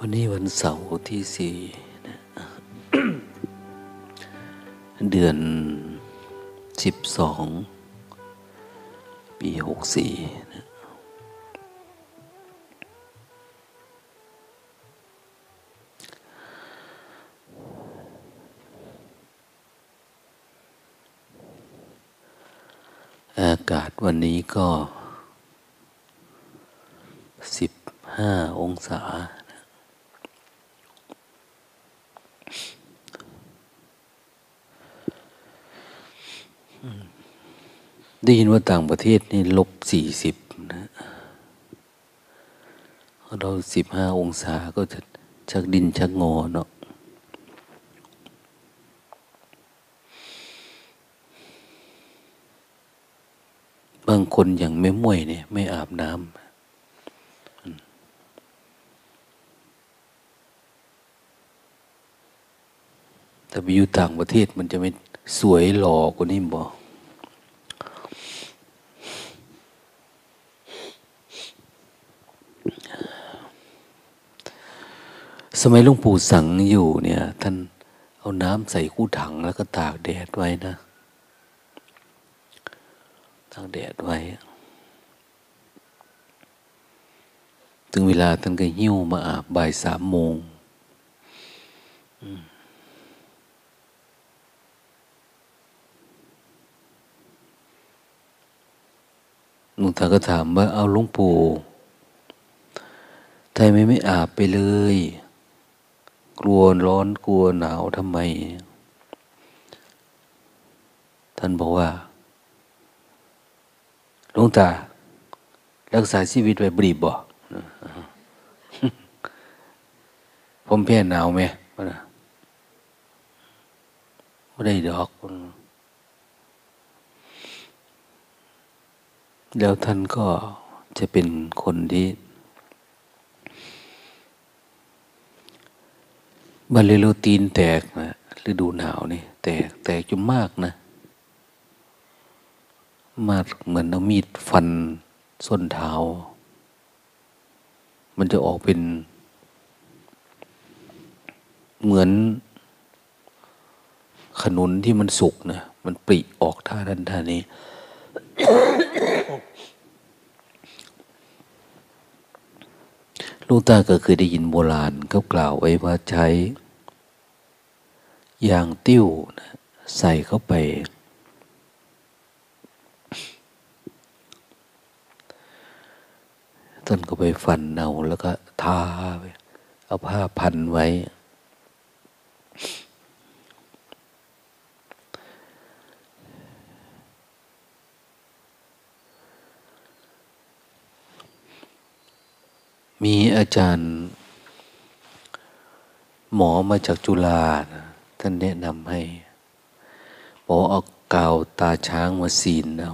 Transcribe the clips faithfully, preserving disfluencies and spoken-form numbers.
วันนี้วันเสาร์ที่สี่ เดือนสิบสองปีหกสี่นะอากาศวันนี้ก็สิบห้าองศาได้ยินว่าต่างประเทศนี่ลบสี่สิบนะเราสิบห้าองศาก็จะชักดินชักงอเนาะบางคนอย่างแม่ม่วยเนี่ยไม่อาบน้ำแต่ไปอยู่ต่างประเทศมันจะไม่สวยหล่อกว่านี้บ่สมัยหลวงปู่สังอยู่เนี่ยท่านเอาน้ำใส่คู่ถังแล้วก็ตากแดดไว้นะตากแดดไว้ถึงเวลาท่านก็หิ้วมาอาบบ่ายสามโมงหลวงตาก็ถามว่าเอาหลวงปู่ทำไมไม่อาบไปเลยกลัวร้อนกลัวหนาวทำไมท่านบอกว่าหลวงตารักษาชีวิตไว้บริบบ่ผมแพ้หนาวไหมไม่ได้ดอกแล้วท่านก็จะเป็นคนที่บัลเลโรตีนแตกนะฤดูหนาวนี่แตกแตกจนมากนะมากเหมือนเอามีดฟันส้นเท้ามันจะออกเป็นเหมือนขนุนที่มันสุกนะมันปริออกท่าทันท่านี้ ลูกตาก็เคยได้ยินโบราณเขากล่าวไว้ว่าใช้ยางติ้วนะใส่เข้าไปต้นก็ไปฟันเอาแล้วก็ทาไปเอาผ้าพันไว้มีอาจารย์หมอมาจากจุฬานะท่านแนะนำให้บอกเอากาวตาช้างมาสีนเอา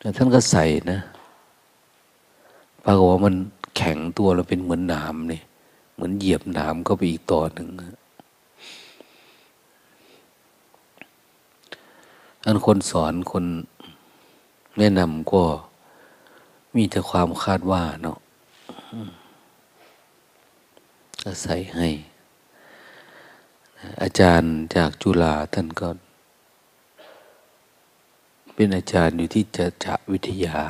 แล้วท่านก็ใส่นะปรากฏว่ามันแข็งตัวเราเป็นเหมือนหนามนี่เหมือนเหยียบหนามเข้าไปอีกต่อหนึ่งอันคนสอนคนแนะนำก็มีแต่ความคาดว่าเนาะก็ใส่ให้อาจารย์จากจุฬาท่านก็เป็นอาจารย์อยู่ที่จะจะวิทยา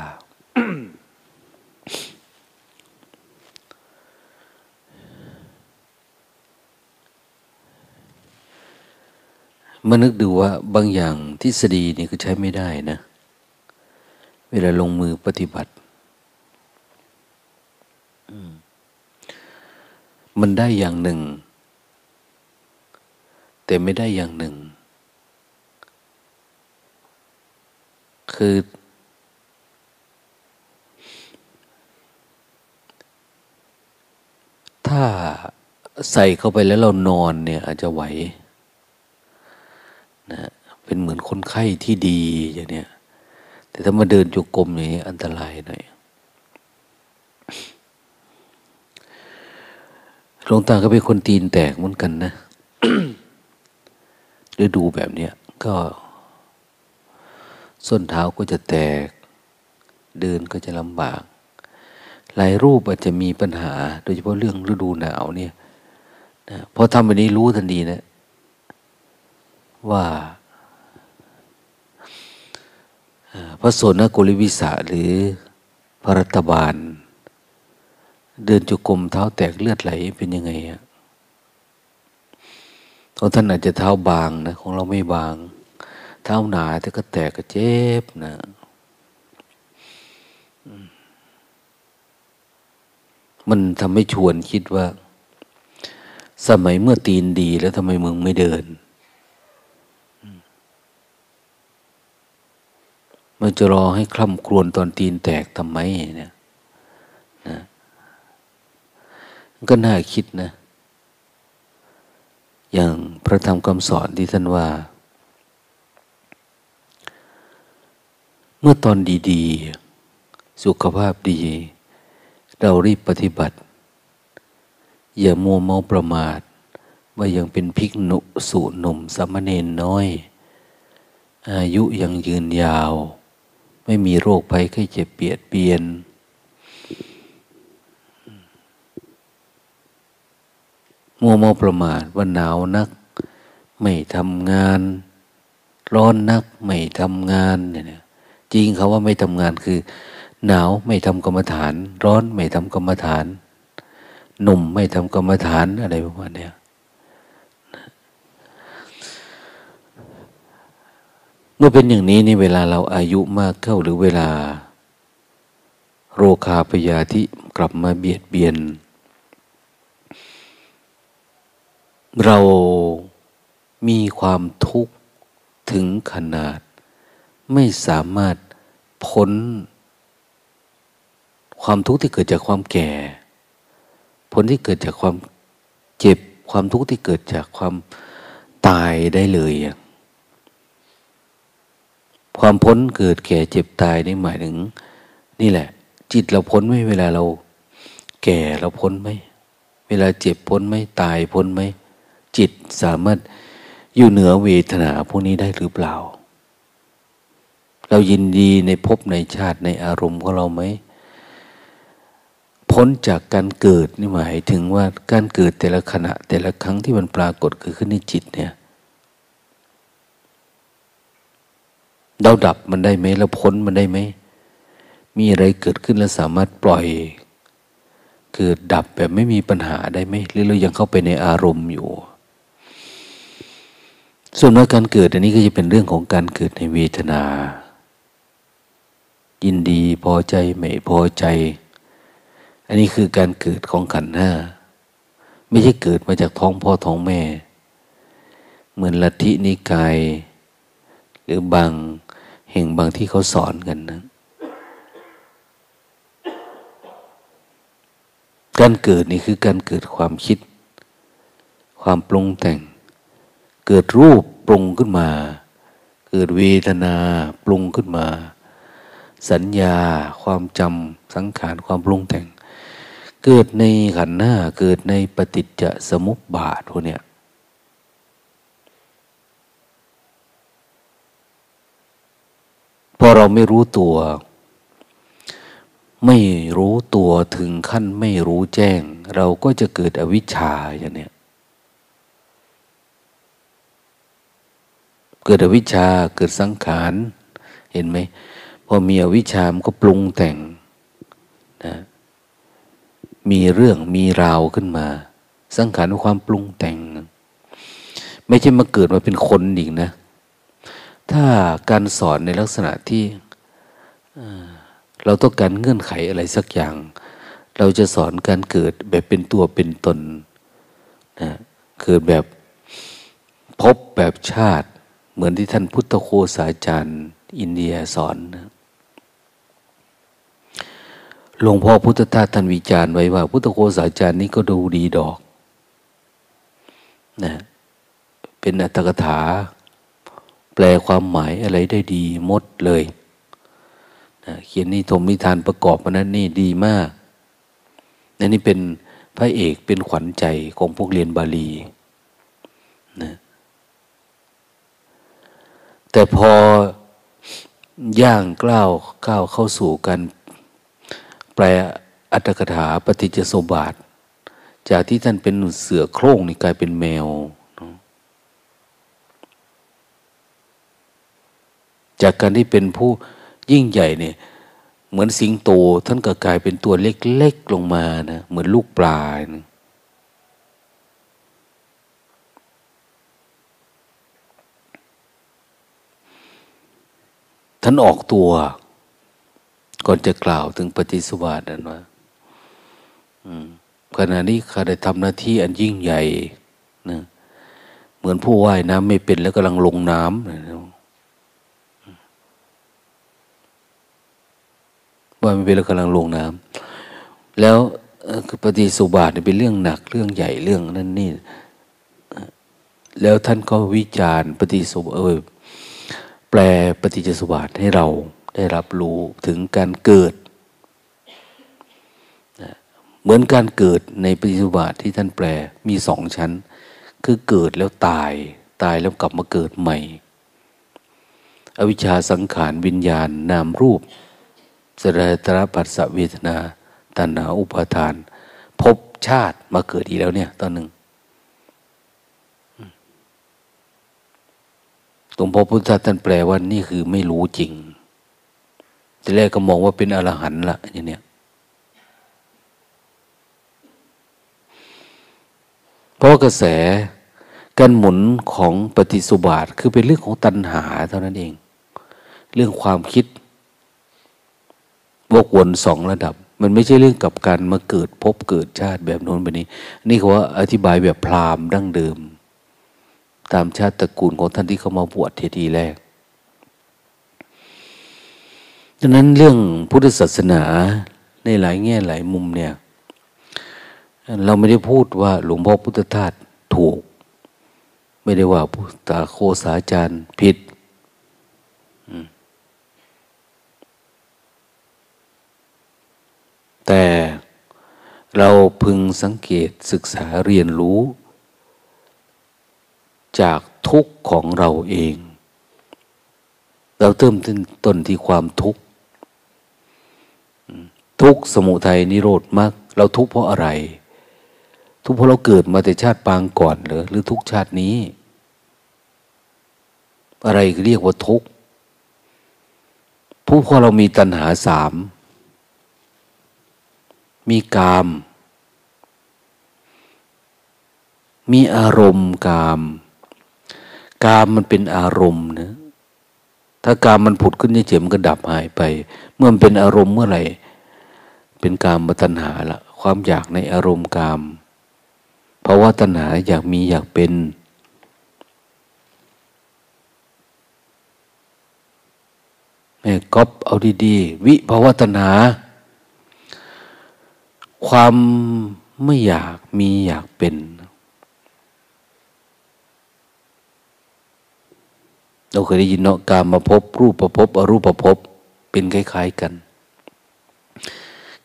มานึกดูว่าบางอย่างทฤษฎีนี่ก็ใช้ไม่ได้นะเวลาลงมือปฏิบัติมันได้อย่างหนึ่งแต่ไม่ได้อย่างหนึ่งคือถ้าใส่เข้าไปแล้วเรานอนเนี่ยอาจจะไหวนะเป็นเหมือนคนไข้ที่ดีอย่างเนี้ยแต่ถ้ามาเดินจงกรมอย่างนี้อันตรายหน่อยหลวงตาก็เป็นคนตีนแตกเหมือนกันนะ ฤดูแบบเนี้ยก็ส้นเท้าก็จะแตกเดินก็จะลำบาก หลายรูปอาจจะมีปัญหาโดยเฉพาะเรื่องฤดูหนาวเนี่ยนะพอทำแบบนี้รู้ทันทีนะว่าพระโสนกุลิวิสะหรือพระรัตบาลเดินจุกรมเท้าแตกเลือดไหลเป็นยังไงอะของท่านอาจจะเท้าบางนะของเราไม่บางเท้าหนาแต่ก็แตกก็เจ็บนะมันทำให้ชวนคิดว่าสมัยเมื่อตีนดีแล้วทำไมมึงไม่เดินมันจะรอให้คล่ำครวญตอนตีนแตกทำไมเนี่ยนะก็น่าคิดนะอย่างพระธรรมคำสอนที่ท่านว่าเมื่อตอนดีๆสุขภาพดีเรารีบปฏิบัติอย่ามัวเมาประมาทว่ายังเป็นภิกษุสูหนุ่มสามเณรน้อยอายุยังยืนยาวไม่มีโรคภัยไข้เจ็บเบียดเบียนมัวเมาประมาทว่าหนาวนักไม่ทำงานร้อนนักไม่ทำงานเนี่ยจริงเขาว่าไม่ทำงานคือหนาวไม่ทำกรรมฐานร้อนไม่ทำกรรมฐานหนุ่มไม่ทำกรรมฐานอะไรประมาณนี้เมื่อเป็นอย่างนี้นี่เวลาเราอายุมากเข้าหรือเวลาโรคาพยาธิกลับมาเบียดเบียนเรามีความทุกข์ถึงขนาดไม่สามารถพ้นความทุกข์ที่เกิดจากความแก่ผลที่เกิดจากความเจ็บความทุกข์ที่เกิดจากความตายได้เลยความพ้นเกิดแก่เจ็บตายนี่หมายถึงนี่แหละจิตเราพ้นไหมเวลาเราแก่เราพ้นไหมเวลาเจ็บพ้นไหมตายพ้นไหมจิตสามารถอยู่เหนือเวทนาพวกนี้ได้หรือเปล่าเรายินดีในภพในชาติในอารมณ์ของเราไหมพ้นจากการเกิดนี่หมายถึงว่าการเกิดแต่ละขณะแต่ละครั้งที่มันปรากฏเกิดขึ้นในจิตเนี่ยเราดับมันได้ไหมเราพ้นมันได้ไหมมีอะไรเกิดขึ้นแล้วสามารถปล่อยเกิดดับแบบไม่มีปัญหาได้ไหมหรือเรายังเข้าไปในอารมณ์อยู่ส่วนว่าการเกิดอันนี้ก็จะเป็นเรื่องของการเกิดในเวทนายินดีพอใจไม่พอใจอันนี้คือการเกิดของขันธ์ห้าไม่ใช่เกิดมาจากท้องพ่อท้องแม่เหมือนลัทธินิกายหรือบางแห่งบางที่เขาสอนกันนะการเกิดนี่คือการเกิดความคิดความปรุงแต่งเกิดรูปปรุงขึ้นมาเกิดเวทนาปรุงขึ้นมาสัญญาความจำสังขารความปรุงแต่งเกิดในขันธ์ห้าเกิดในปฏิจจสมุปบาทพวกเนี้ยพอเราไม่รู้ตัวไม่รู้ตัวถึงขั้นไม่รู้แจ้งเราก็จะเกิดอวิชชาอย่างเนี้ยเกิดอวิชชาเกิดสังขารเห็นไหมพอมีอวิชชามันก็ปรุงแต่งนะมีเรื่องมีราวขึ้นมาสังขารความปรุงแต่งไม่ใช่มาเกิดมาเป็นคนอีกนะถ้าการสอนในลักษณะที่เราต้องการเงื่อนไขอะไรสักอย่างเราจะสอนการเกิดแบบเป็นตัวเป็นตนนะเกิดแบบพบแบบชาติเหมือนที่ท่านพุทธโฆษาจารย์อินเดียสอนนะหลวงพ่อพุทธทาสท่านวิจารณ์ไว้ว่าพุทธโฆษาจารย์นี้ก็ดูดีดอกนะเป็นอรรถกถาแปลความหมายอะไรได้ดีหมดเลยนะเขียนนิทมนิทานประกอบมานั้นนี่ดีมากนั่นนี่เป็นพระเอกเป็นขวัญใจของพวกเรียนบาลีนะแต่พอย่างกล้าวก้าวเข้าสู่การแปล อัตถกถาปฏิจจสมุปบาทจากที่ท่านเป็นเสือโคร่งนี่กลายเป็นแมวนะจากการที่เป็นผู้ยิ่งใหญ่เนี่ยเหมือนสิงโตท่านก็กลายเป็นตัวเล็กๆลงมานะเหมือนลูกปลานะท่านออกตัวก่อนจะกล่าวถึงปฏิสุบาทนั้นว่าขณะนี้ข้าได้ทำหน้าที่อันยิ่งใหญ่นะเหมือนผู้ว่ายน้ำไม่เป็นแล้วกำลังลงน้ำนะว่ายไม่เป็นแล้วกำลังลงน้ำแล้วปฏิสุบาทเป็นเรื่องหนักเรื่องใหญ่เรื่องนั้นนี่แล้วท่านก็วิจารณ์ปฏิสุบาทแปลปฏิจจสมุปบาทให้เราได้รับรู้ถึงการเกิดนะเหมือนการเกิดในปฏิจจสมุปบาทที่ท่านแปลมีสองชั้นคือเกิดแล้วตายตายแล้วกลับมาเกิดใหม่อวิชชาสังขารวิญญาณนามรูปสลายตระปัสสะเวทนาตัณหาอุปาทานภพชาติมาเกิดอีกแล้วเนี่ยตอนหนึ่งหลวงพ่อพุทธท่านแปลว่านี่คือไม่รู้จริงแต่แรกก็มองว่าเป็นอรหันต์ละอย่างเนี้ยเพราะกระแสการหมุนของปฏิสุบาทคือเป็นเรื่องของตัณหาเท่านั้นเองเรื่องความคิดวกวนสองระดับมันไม่ใช่เรื่องกับการมาเกิดพบเกิดชาติแบบโน้นแบบนี้นี่คือว่าอธิบายแบบพราหมณ์ดั้งเดิมตามชาติตระกูลของท่านที่เขามาบวชทีทีแรกดังนั้นเรื่องพุทธศาสนาในหลายแง่หลายมุมเนี่ยเราไม่ได้พูดว่าหลวงพ่อพุทธทาสถูกไม่ได้ว่าพุทธาโคสาจารย์ผิดแต่เราพึงสังเกตศึกษาเรียนรู้จากทุกข์ของเราเองเราเติมต้นที่ความทุกข์ทุกข์สมุทัยนิโรธมรรคเราทุกข์เพราะอะไรทุกข์เพราะเราเกิดมาแต่ชาติปางก่อนหรือหรือทุกชาตินี้อะไรเรียกว่าทุกข์ทุกข์เพราะเรามีตัณหาสามมีกามมีอารมณ์กามกามมันเป็นอารมณ์นะถ้ากามมันผุดขึ้นเฉยๆมันก็ดับหายไปเมื่อมันเป็นอารมณ์เมื่อไหร่เป็นกามตัณหาละความอยากในอารมณ์กามเพราะว่าตัณหาอยากมีอยากเป็นแม่ก๊อปเอาดีๆวิภวตัณหาความไม่อยากมีอยากเป็นเราเคยได้ยินเนาะกามภพรูปภพอรูปภพเป็นคล้ายๆกัน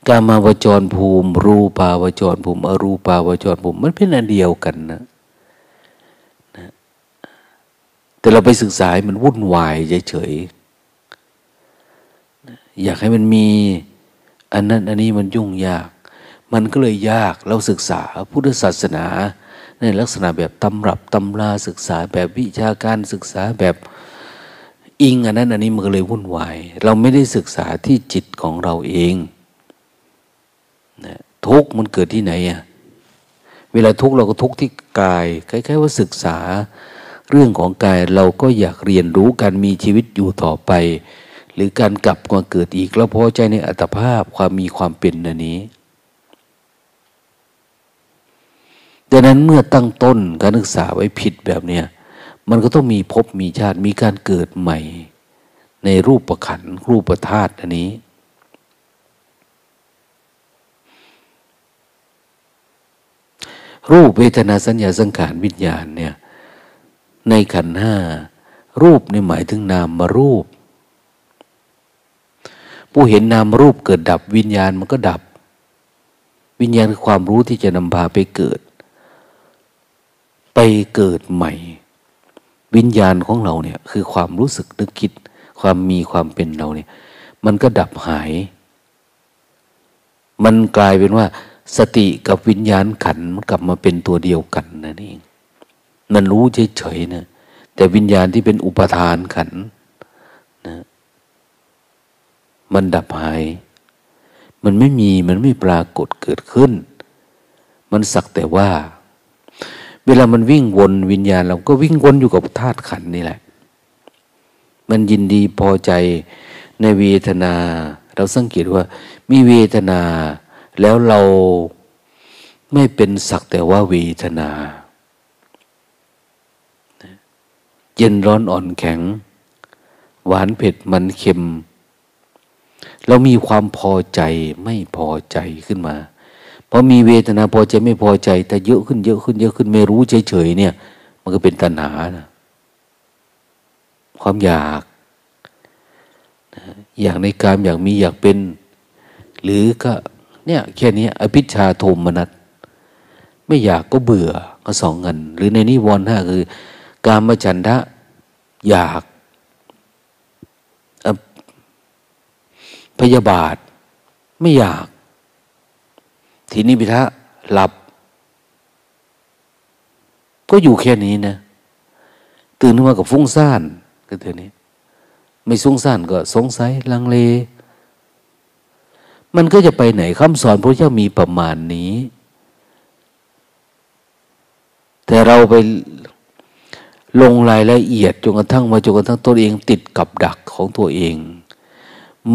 กามาวจรภูมิรูปาวจรภูมิอรูปาวจรภูมิมันเป็นอันเดียวกันนะนะแต่เราไปศึกษามันวุ่นวายเฉยๆอยากให้มันมีอันนั้นอันนี้มันยุ่งยากมันก็เลยยากเราศึกษาพุทธศาสนาในลักษณะแบบตำรับตำราศึกษาแบบวิชาการศึกษาแบบอิงอันนั้นอันนี้มันก็เลยวุ่นวายเราไม่ได้ศึกษาที่จิตของเราเองนะทุกข์มันเกิดที่ไหนอ่ะเวลาทุกข์เราก็ทุกข์ที่กายคล้ายๆว่าศึกษาเรื่องของกายเราก็อยากเรียนรู้การมีชีวิตอยู่ต่อไปหรือการกลับมาเกิดอีกแล้วพอใจในอัตภาพความมีความเป็นอันนี้ดังนั้นเมื่อตั้งต้นการศึกษาไว้ผิดแบบเนี้ยมันก็ต้องมีภพมีชาติมีการเกิดใหม่ในรูปขันธ์รูปธาตุอันนี้รูปเวทนาสัญญาสังขารวิญญาณเนี่ยในขันธ์ห้ารูปนี่หมายถึงนามรูปผู้เห็นนามรูปเกิดดับวิญญาณมันก็ดับวิญญาณคือความรู้ที่จะนำพาไปเกิดไปเกิดใหม่วิญญาณของเราเนี่ยคือความรู้สึกนึกคิดความมีความเป็นเราเนี่ยมันก็ดับหาย มันกลายเป็นว่าสติกับวิญญาณขันมันกลับมาเป็นตัวเดียวกันนั่นเองนั่นรู้เฉยๆนะแต่วิญญาณที่เป็นอุปทานขันนะมันดับหายมันไม่มีมันไม่ปรากฏเกิดขึ้นมันสักแต่ว่าเวลามันวิ่งวนวิญญาณเราก็วิ่งวนอยู่กับธาตุขันธ์นี่แหละมันยินดีพอใจในเวทนาเราสังเกตว่ามีเวทนาแล้วเราไม่เป็นสักแต่ว่าเวทนาเย็นร้อนอ่อนแข็งหวานเผ็ดมันเค็มเรามีความพอใจไม่พอใจขึ้นมาพอมีเวทนาพอใจไม่พอใจแต่เยอะขึ้นเยอะขึ้นเยอะขึ้นไม่รู้เฉยๆเนี่ยมันก็เป็นตัณหานะความอยากนะอยากในกามอยากมีอยากเป็นหรือก็เนี่ยแค่นี้อภิชฌาโทมนัสไม่อยากก็เบื่อก็สองเงินหรือในนิวรณ์ห้าคือกามฉันทะอยากพยาบาทไม่อยากทีนี้พิทะหลับก็อยู่แค่นี้นะตื่นขึ้นมากับฟุ้งซ่านก็เท่านี้ไม่ฟุ้งซ่านก็สงสัยลังเลมันก็จะไปไหนคำสอนพระเจ้ามีประมาณนี้แต่เราไปลงรายละเอียดจนกระทั่งมาจนกระทั่งตัวเองติดกับดักของตัวเอง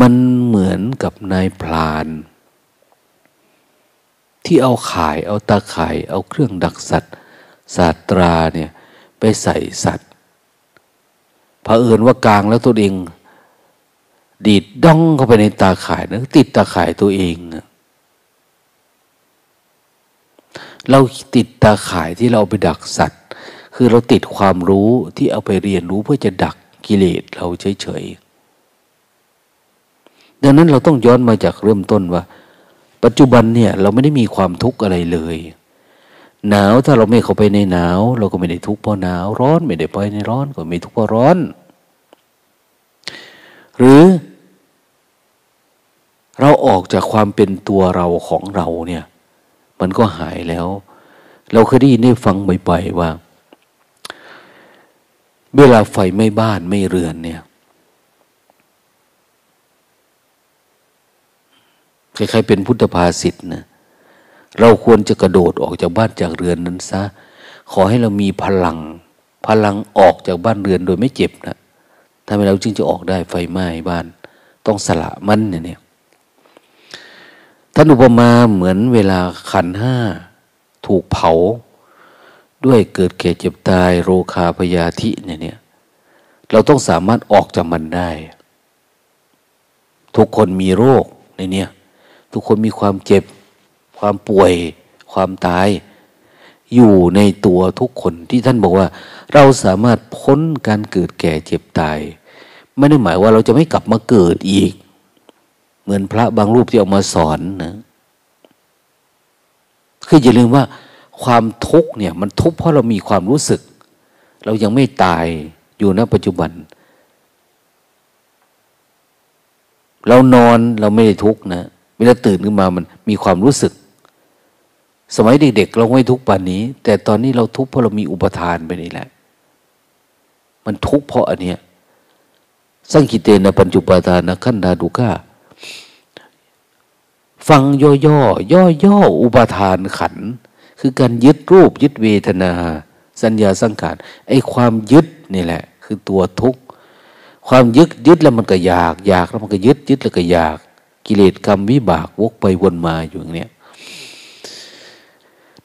มันเหมือนกับนายพรานที่เอาข่ายเอาตาข่ายเอาเครื่องดักสัตว์ศาสตราเนี่ยไปใส่สัตว์เผอิญว่ากลางแล้วตัวเองดีดด้องเข้าไปในตาข่ายนะติดตาข่ายตัวเองเราติดตาข่ายที่เราไปดักสัตว์คือเราติดความรู้ที่เอาไปเรียนรู้เพื่อจะดักกิเลสเราเฉยๆดังนั้นเราต้องย้อนมาจากเริ่มต้นว่าปัจจุบันเนี่ยเราไม่ได้มีความทุกข์อะไรเลยหนาวถ้าเราไม่เข้าไปในหนาวเราก็ไม่ได้ทุกข์เพราะหนาวร้อนไม่ได้ไปในร้อนก็ไม่ทุกข์เพราะร้อนหรือเราออกจากความเป็นตัวเราของเราเนี่ยมันก็หายแล้วเราเคยได้ยินได้ฟังบ่อยๆว่าเวลาไฟไม่บ้านไม่เรือนเนี่ยใครๆเป็นพุทธภาษิตนะเราควรจะกระโดดออกจากบ้านจากเรือนนั้นซะขอให้เรามีพลังพลังออกจากบ้านเรือนโดยไม่เจ็บนะถ้าไม่เราจึงจะออกได้ไฟไหม้บ้านต้องสละมันเนี่ยท่านอุปมาเหมือนเวลาขันธ์ห้าถูกเผาด้วยเกิดแก่เจ็บตายโรคาพยาธิเนี่ยเนี่ยเราต้องสามารถออกจากมันได้ทุกคนมีโรคในเนี่ยทุกคนมีความเจ็บความป่วยความตายอยู่ในตัวทุกคนที่ท่านบอกว่าเราสามารถพ้นการเกิดแก่เจ็บตายไม่ได้หมายว่าเราจะไม่กลับมาเกิดอีกเหมือนพระบางรูปที่ออกมาสอนนะคืออย่าลืมว่าความทุกข์เนี่ยมันทุกข์เพราะเรามีความรู้สึกเรายังไม่ตายอยู่ณปัจจุบันเรานอนเราไม่ได้ทุกข์นะเวลาตื่นขึ้นมามันมีความรู้สึกสมัยเด็กๆเราไม่ทุกข์ป่านนี้แต่ตอนนี้เราทุกข์เพราะเรามีอุปทานไปนี่แหละมันทุกข์เพราะอันเนี้ยสังกิเตนะปัญจุปาทานะขันธาทุกขะฟังย่อยๆย่อๆอุปทานขันธ์คือการยึดรูปยึดเวทนาสัญญาสังขารไอ้ความยึดนี่แหละคือตัวทุกข์ความยึดยึดแล้วมันก็อยากอยากแล้วมันก็ยึดยึดแล้วก็อยากกิเลสกรรมวิบากวกไปวนมาอยู่อย่างเนี้ย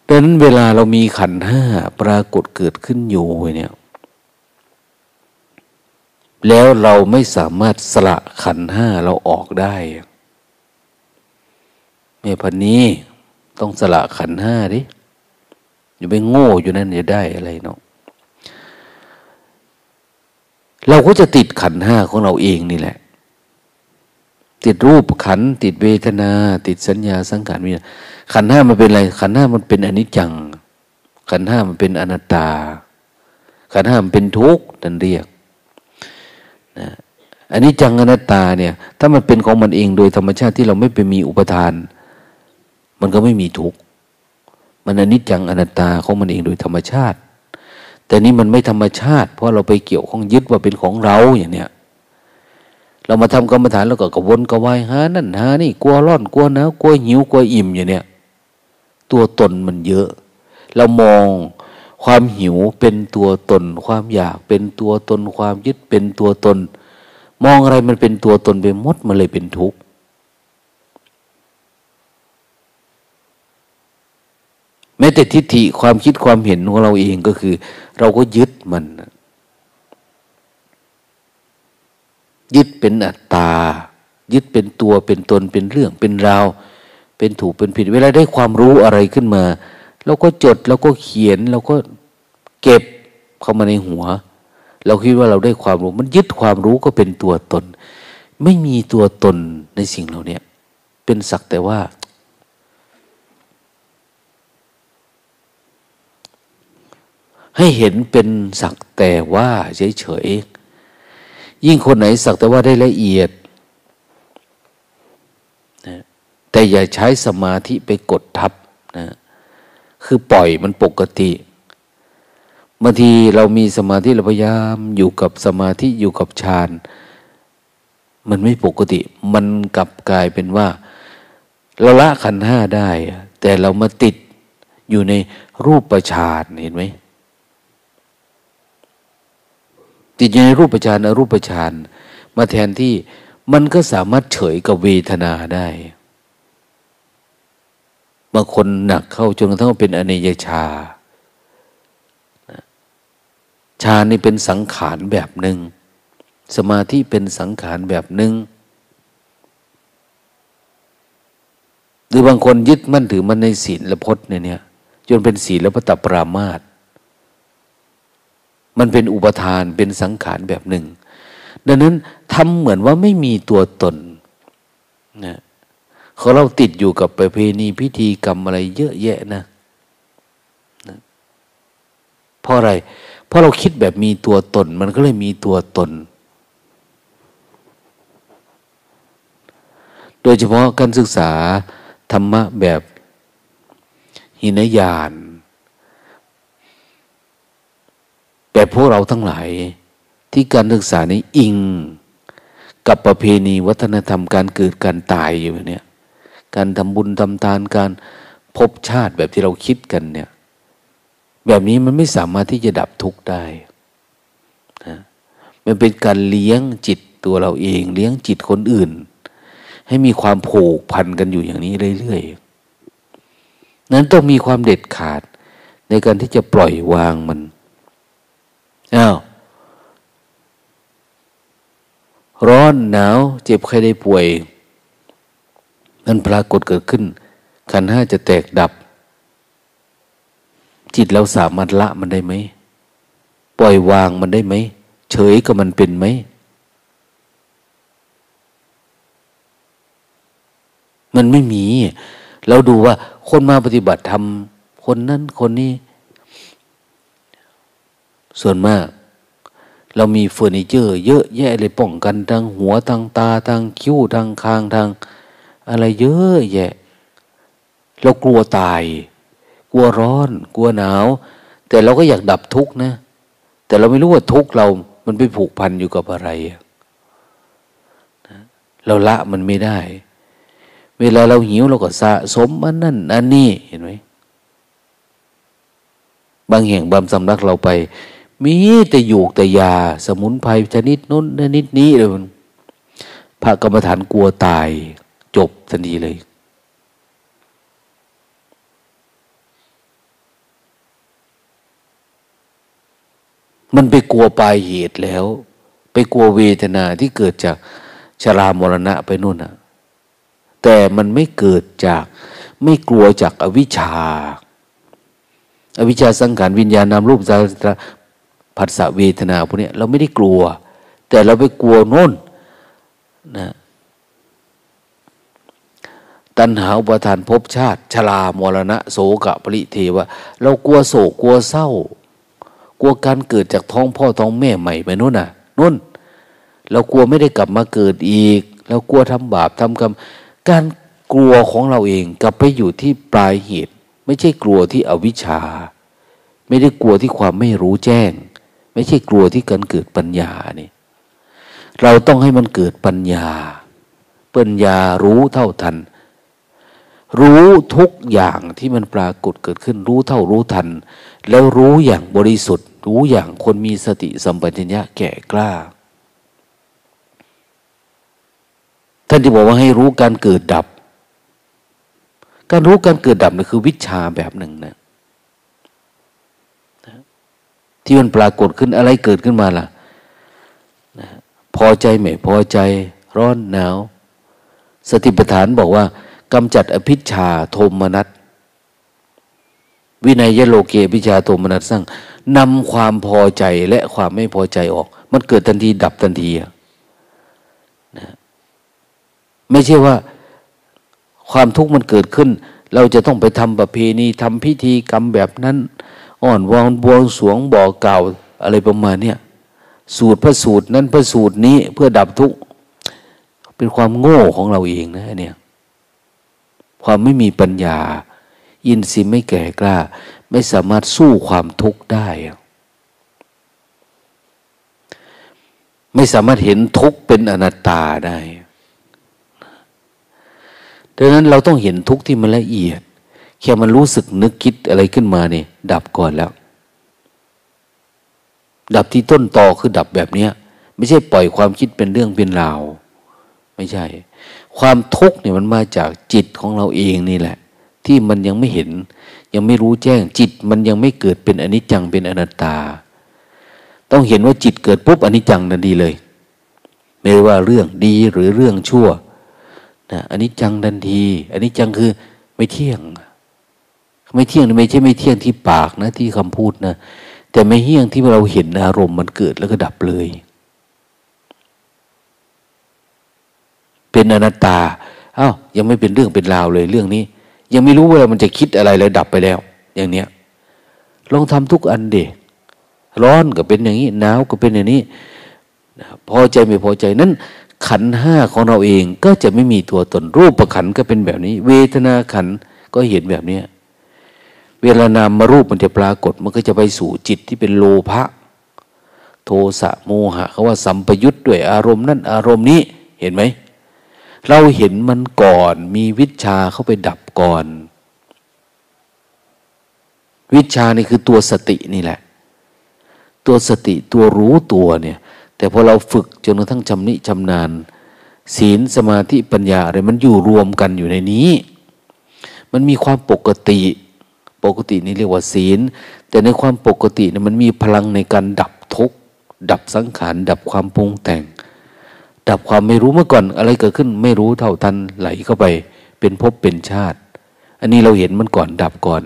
ดังนั้นเวลาเรามีขันธ์ห้าปรากฏเกิดขึ้นอยู่เนี่ยแล้วเราไม่สามารถสละขันธ์ห้าเราออกได้แม่พันนี้ต้องสละขันธ์ห้าดิอย่าไปโง่อยู่นั่นจะได้อะไรเนาะเราก็จะติดขันธ์ห้าของเราเองนี่แหละติดรูปขันติดเวทนาติดสัญญาสังขารวิญญาณขันห้ามันเป็นอะไรขันห้ามันเป็นอนิจจังขันห้ามันเป็นอนัตตาขันห้ามันเป็นทุกข์นั่นเรียกนะอนิจจังอนัตตาเนี่ยถ้ามันเป็นของมันเองโดยธรรมชาติที่เราไม่ไปมีอุปทาน มันก็ไม่มีทุกข์มันอนิจจังอนัตตาของมันเองโดยธรรมชาติแต่นี้มันไม่ธรรมชาติเพราะเราไปเกี่ยวข้องยึดว่าเป็นของเราอย่างเนี้ยเรามาทำกรรมฐานแล้วก็กวนกวายหานั่นหานี่กลัวร้อนกลัวหนาวกลัวหิวกลัวอิ่มอย่างเนี้ยตัวตนมันเยอะเรามองความหิวเป็นตัวตนความอยากเป็นตัวตนความยึดเป็นตัวตนมองอะไรมันเป็นตัวตนไปหมดมันเลยเป็นทุกข์แม้แต่ทิฏฐิความคิดความเห็นของเราเองก็คือเราก็ยึดมันยึดเป็นอัตตายึดเป็นตัวเป็นตนเป็นเรื่องเป็นราวเป็นถูกเป็นผิดเวลาได้ความรู้อะไรขึ้นมาเราก็จดเราก็เขียนเราก็เก็บเข้ามาในหัวเราคิดว่าเราได้ความรู้มันยึดความรู้ก็เป็นตัวตนไม่มีตัวตนในสิ่งเหล่านี้เป็นสักแต่ว่าให้เห็นเป็นสักแต่ว่าเฉยๆยิ่งคนไหนสักแต่ว่าได้ละเอียดนะแต่อย่าใช้สมาธิไปกดทับนะคือปล่อยมันปกติบางทีเรามีสมาธิเราพยายามอยู่กับสมาธิอยู่กับฌานมันไม่ปกติมันกลับกลายเป็นว่าเราละขันธ์ห้าได้แต่เรามาติดอยู่ในรูปฌานเห็นไหมติดอยู่ในรูปฌานอรูปฌานมาแทนที่มันก็สามารถเฉยกับเวทนาได้บางคนหนักเข้าจนกระทั่งเป็นอเนยชาฌานนี่เป็นสังขารแบบหนึ่งสมาธิเป็นสังขารแบบหนึ่งหรือบางคนยึดมั่นถือมันในศีลพจน์เนี่ยจนเป็นศีลพตปรามาสมันเป็นอุปทานเป็นสังขารแบบหนึ่งดังนั้นทำเหมือนว่าไม่มีตัวตนนะเขาเราติดอยู่กับประเพณีพิธีกรรมอะไรเยอะแยะนะนะเพราะอะไรเพราะเราคิดแบบมีตัวตนมันก็เลยมีตัวตนโดยเฉพาะการศึกษาธรรมะแบบหินยานแบบพวกเราทั้งหลายที่การศึกษานี้อิงกับประเพณีวัฒนธรรมการเกิดการตายอยู่เนี่ยการทำบุญทำทานการพบชาติแบบที่เราคิดกันเนี่ยแบบนี้มันไม่สามารถที่จะดับทุกข์ได้นะมันเป็นการเลี้ยงจิตตัวเราเองเลี้ยงจิตคนอื่นให้มีความผูกพันกันอยู่อย่างนี้เรื่อยๆนั้นต้องมีความเด็ดขาดในการที่จะปล่อยวางมันอ้าวร้อนหนาวเจ็บใครได้ป่วยมันปรากฏเกิดขึ้นขันธ์ห้าจะแตกดับจิตเราสามารถละมันได้ไหมปล่อยวางมันได้ไหมเฉยกับมันเป็นไหมมันไม่มีเราดูว่าคนมาปฏิบัติธรรมคนนั้นคนนี้ส่วนมากเรามีเฟอร์นิเจอร์เยอะแยะเลยป้องกันทางหัวทางตาทางคิ้วทางคางทางอะไรเยอะแยะเรากลัวตายกลัวร้อนกลัวหนาวแต่เราก็อยากดับทุกข์นะแต่เราไม่รู้ว่าทุกข์เรามันไปผูกพันอยู่กับอะไรเราละมันไม่ได้เวลาเราหิวเราก็สะสมอันนั่นอันนี้เห็นไหมบางแห่งบางสำนักเราไปมีแต่หยูกแต่ยาสมุนไพรชนิดนู้นนิดนี้เลยพระกรรมฐานกลัวตายจบทันทีเลยมันไปกลัวปลายเหตุแล้วไปกลัวเวทนาที่เกิดจากชรามรณะไปนู่นนะแต่มันไม่เกิดจากไม่กลัวจากอวิชชาอวิชชาสังขารวิญญาณนามรูปสาระผัสสะเวทนาพวกนี้เราไม่ได้กลัวแต่เราไปกลัวโน่นนะตัณหาอุปาทานภพชาติชรามรณะโสกะปริเทวะเรากลัวโศกกลัวเศร้ากลัวการเกิดจากท้องพ่อท้องแม่ใหม่ไปนู่นน่ะนู่นเรากลัวไม่ได้กลับมาเกิดอีกเรากลัวทำบาปทำกรรมการ กลัวของเราเองกลับไปอยู่ที่ปลายเหตุไม่ใช่กลัวที่อวิชชาไม่ได้กลัวที่ความไม่รู้แจ้งไม่ใช่กลัวที่การเกิดปัญญานี่เราต้องให้มันเกิดปัญญาปัญญารู้เท่าทันรู้ทุกอย่างที่มันปรากฏเกิดขึ้นรู้เท่ารู้ทันแล้วรู้อย่างบริสุทธิ์รู้อย่างคนมีสติสัมปชัญญะแก่กล้าท่านที่บอกว่าให้รู้การเกิดดับการรู้การเกิดดับนี่คือวิชาแบบหนึ่งนะที่มันปรากฏขึ้นอะไรเกิดขึ้นมาล่ะพอใจไม่พอใจร้อนหนาวสติปัฏฐานบอกว่ากำจัดอภิชฌาโทมนัสวินัยโลเกภิชฌาโทมนัสสร้างนำความพอใจและความไม่พอใจออกมันเกิดทันทีดับทันทีนะไม่ใช่ว่าความทุกข์มันเกิดขึ้นเราจะต้องไปทำประเพณีทำพิธีกรรมแบบนั้นอ่อนวอนบวงสรวงบอกกล่าวอะไรประมาณเนี้ยสูตรพระสูตรนั้นพระสูตรนี้เพื่อดับทุกข์เป็นความโง่ของเราเองนะเนี่ยความไม่มีปัญญาอินทรีย์ไม่แก่กล้าไม่สามารถสู้ความทุกข์ได้ไม่สามารถเห็นทุกข์เป็นอนัตตาได้ดังนั้นเราต้องเห็นทุกข์ที่มันละเอียดแค่มันรู้สึกนึกคิดอะไรขึ้นมาเนี่ยดับก่อนแล้วดับที่ต้นตอคือดับแบบนี้ไม่ใช่ปล่อยความคิดเป็นเรื่องเป็นราวไม่ใช่ความทุกข์เนี่ยมันมาจากจิตของเราเองนี่แหละที่มันยังไม่เห็นยังไม่รู้แจ้งจิตมันยังไม่เกิดเป็นอนิจจังเป็นอนัตตาต้องเห็นว่าจิตเกิดปุ๊บอนิจจังทันทีเลยไม่ว่าเรื่องดีหรือเรื่องชั่วนะอนิจจังทันทีอนิจจังคือไม่เที่ยงไม่เที่ยงไม่ใช่ไม่เที่ยงที่ปากนะที่คำพูดนะแต่ไม่เที่ยงที่เราเห็นอารมณ์มันเกิดแล้วก็ดับเลยเป็นอนัตตาอ้าวยังไม่เป็นเรื่องเป็นราวเลยเรื่องนี้ยังไม่รู้ว่ามันจะคิดอะไรเลยดับไปแล้วอย่างเนี้ยลองทำทุกอันเดะร้อนก็เป็นอย่างนี้หนาวก็เป็นอย่างนี้พอใจไม่พอใจนั้นขันธ์ห้าของเราเองก็จะไม่มีตัวตนรูปขันธ์ก็เป็นแบบนี้เวทนาขันธ์ก็เห็นแบบนี้เวลานามรูปมันจะปรากฏมันก็จะไปสู่จิตที่เป็นโลภะโทสะโมหะเขาว่าสัมปยุตด้วยอารมณ์นั่นอารมณ์นี้เห็นไหมเราเห็นมันก่อนมีวิชชาเข้าไปดับก่อนวิชชานี่คือตัวสตินี่แหละตัวสติตัวรู้ตัวเนี่ยแต่พอเราฝึกจนกระทั่งชำนิชำนาญศีลสมาธิปัญญาอะไรมันอยู่รวมกันอยู่ในนี้มันมีความปกติปกตินี่เรียกว่าศีลแต่ในความปกติเนี่ยมันมีพลังในการดับทุกข์ดับสังขารดับความปรุงแต่งดับความไม่รู้เมื่อก่อนอะไรเกิดขึ้นไม่รู้เท่าทันไหลเข้าไปเป็นภพเป็นชาติอันนี้เราเห็นมันก่อนดับก่อน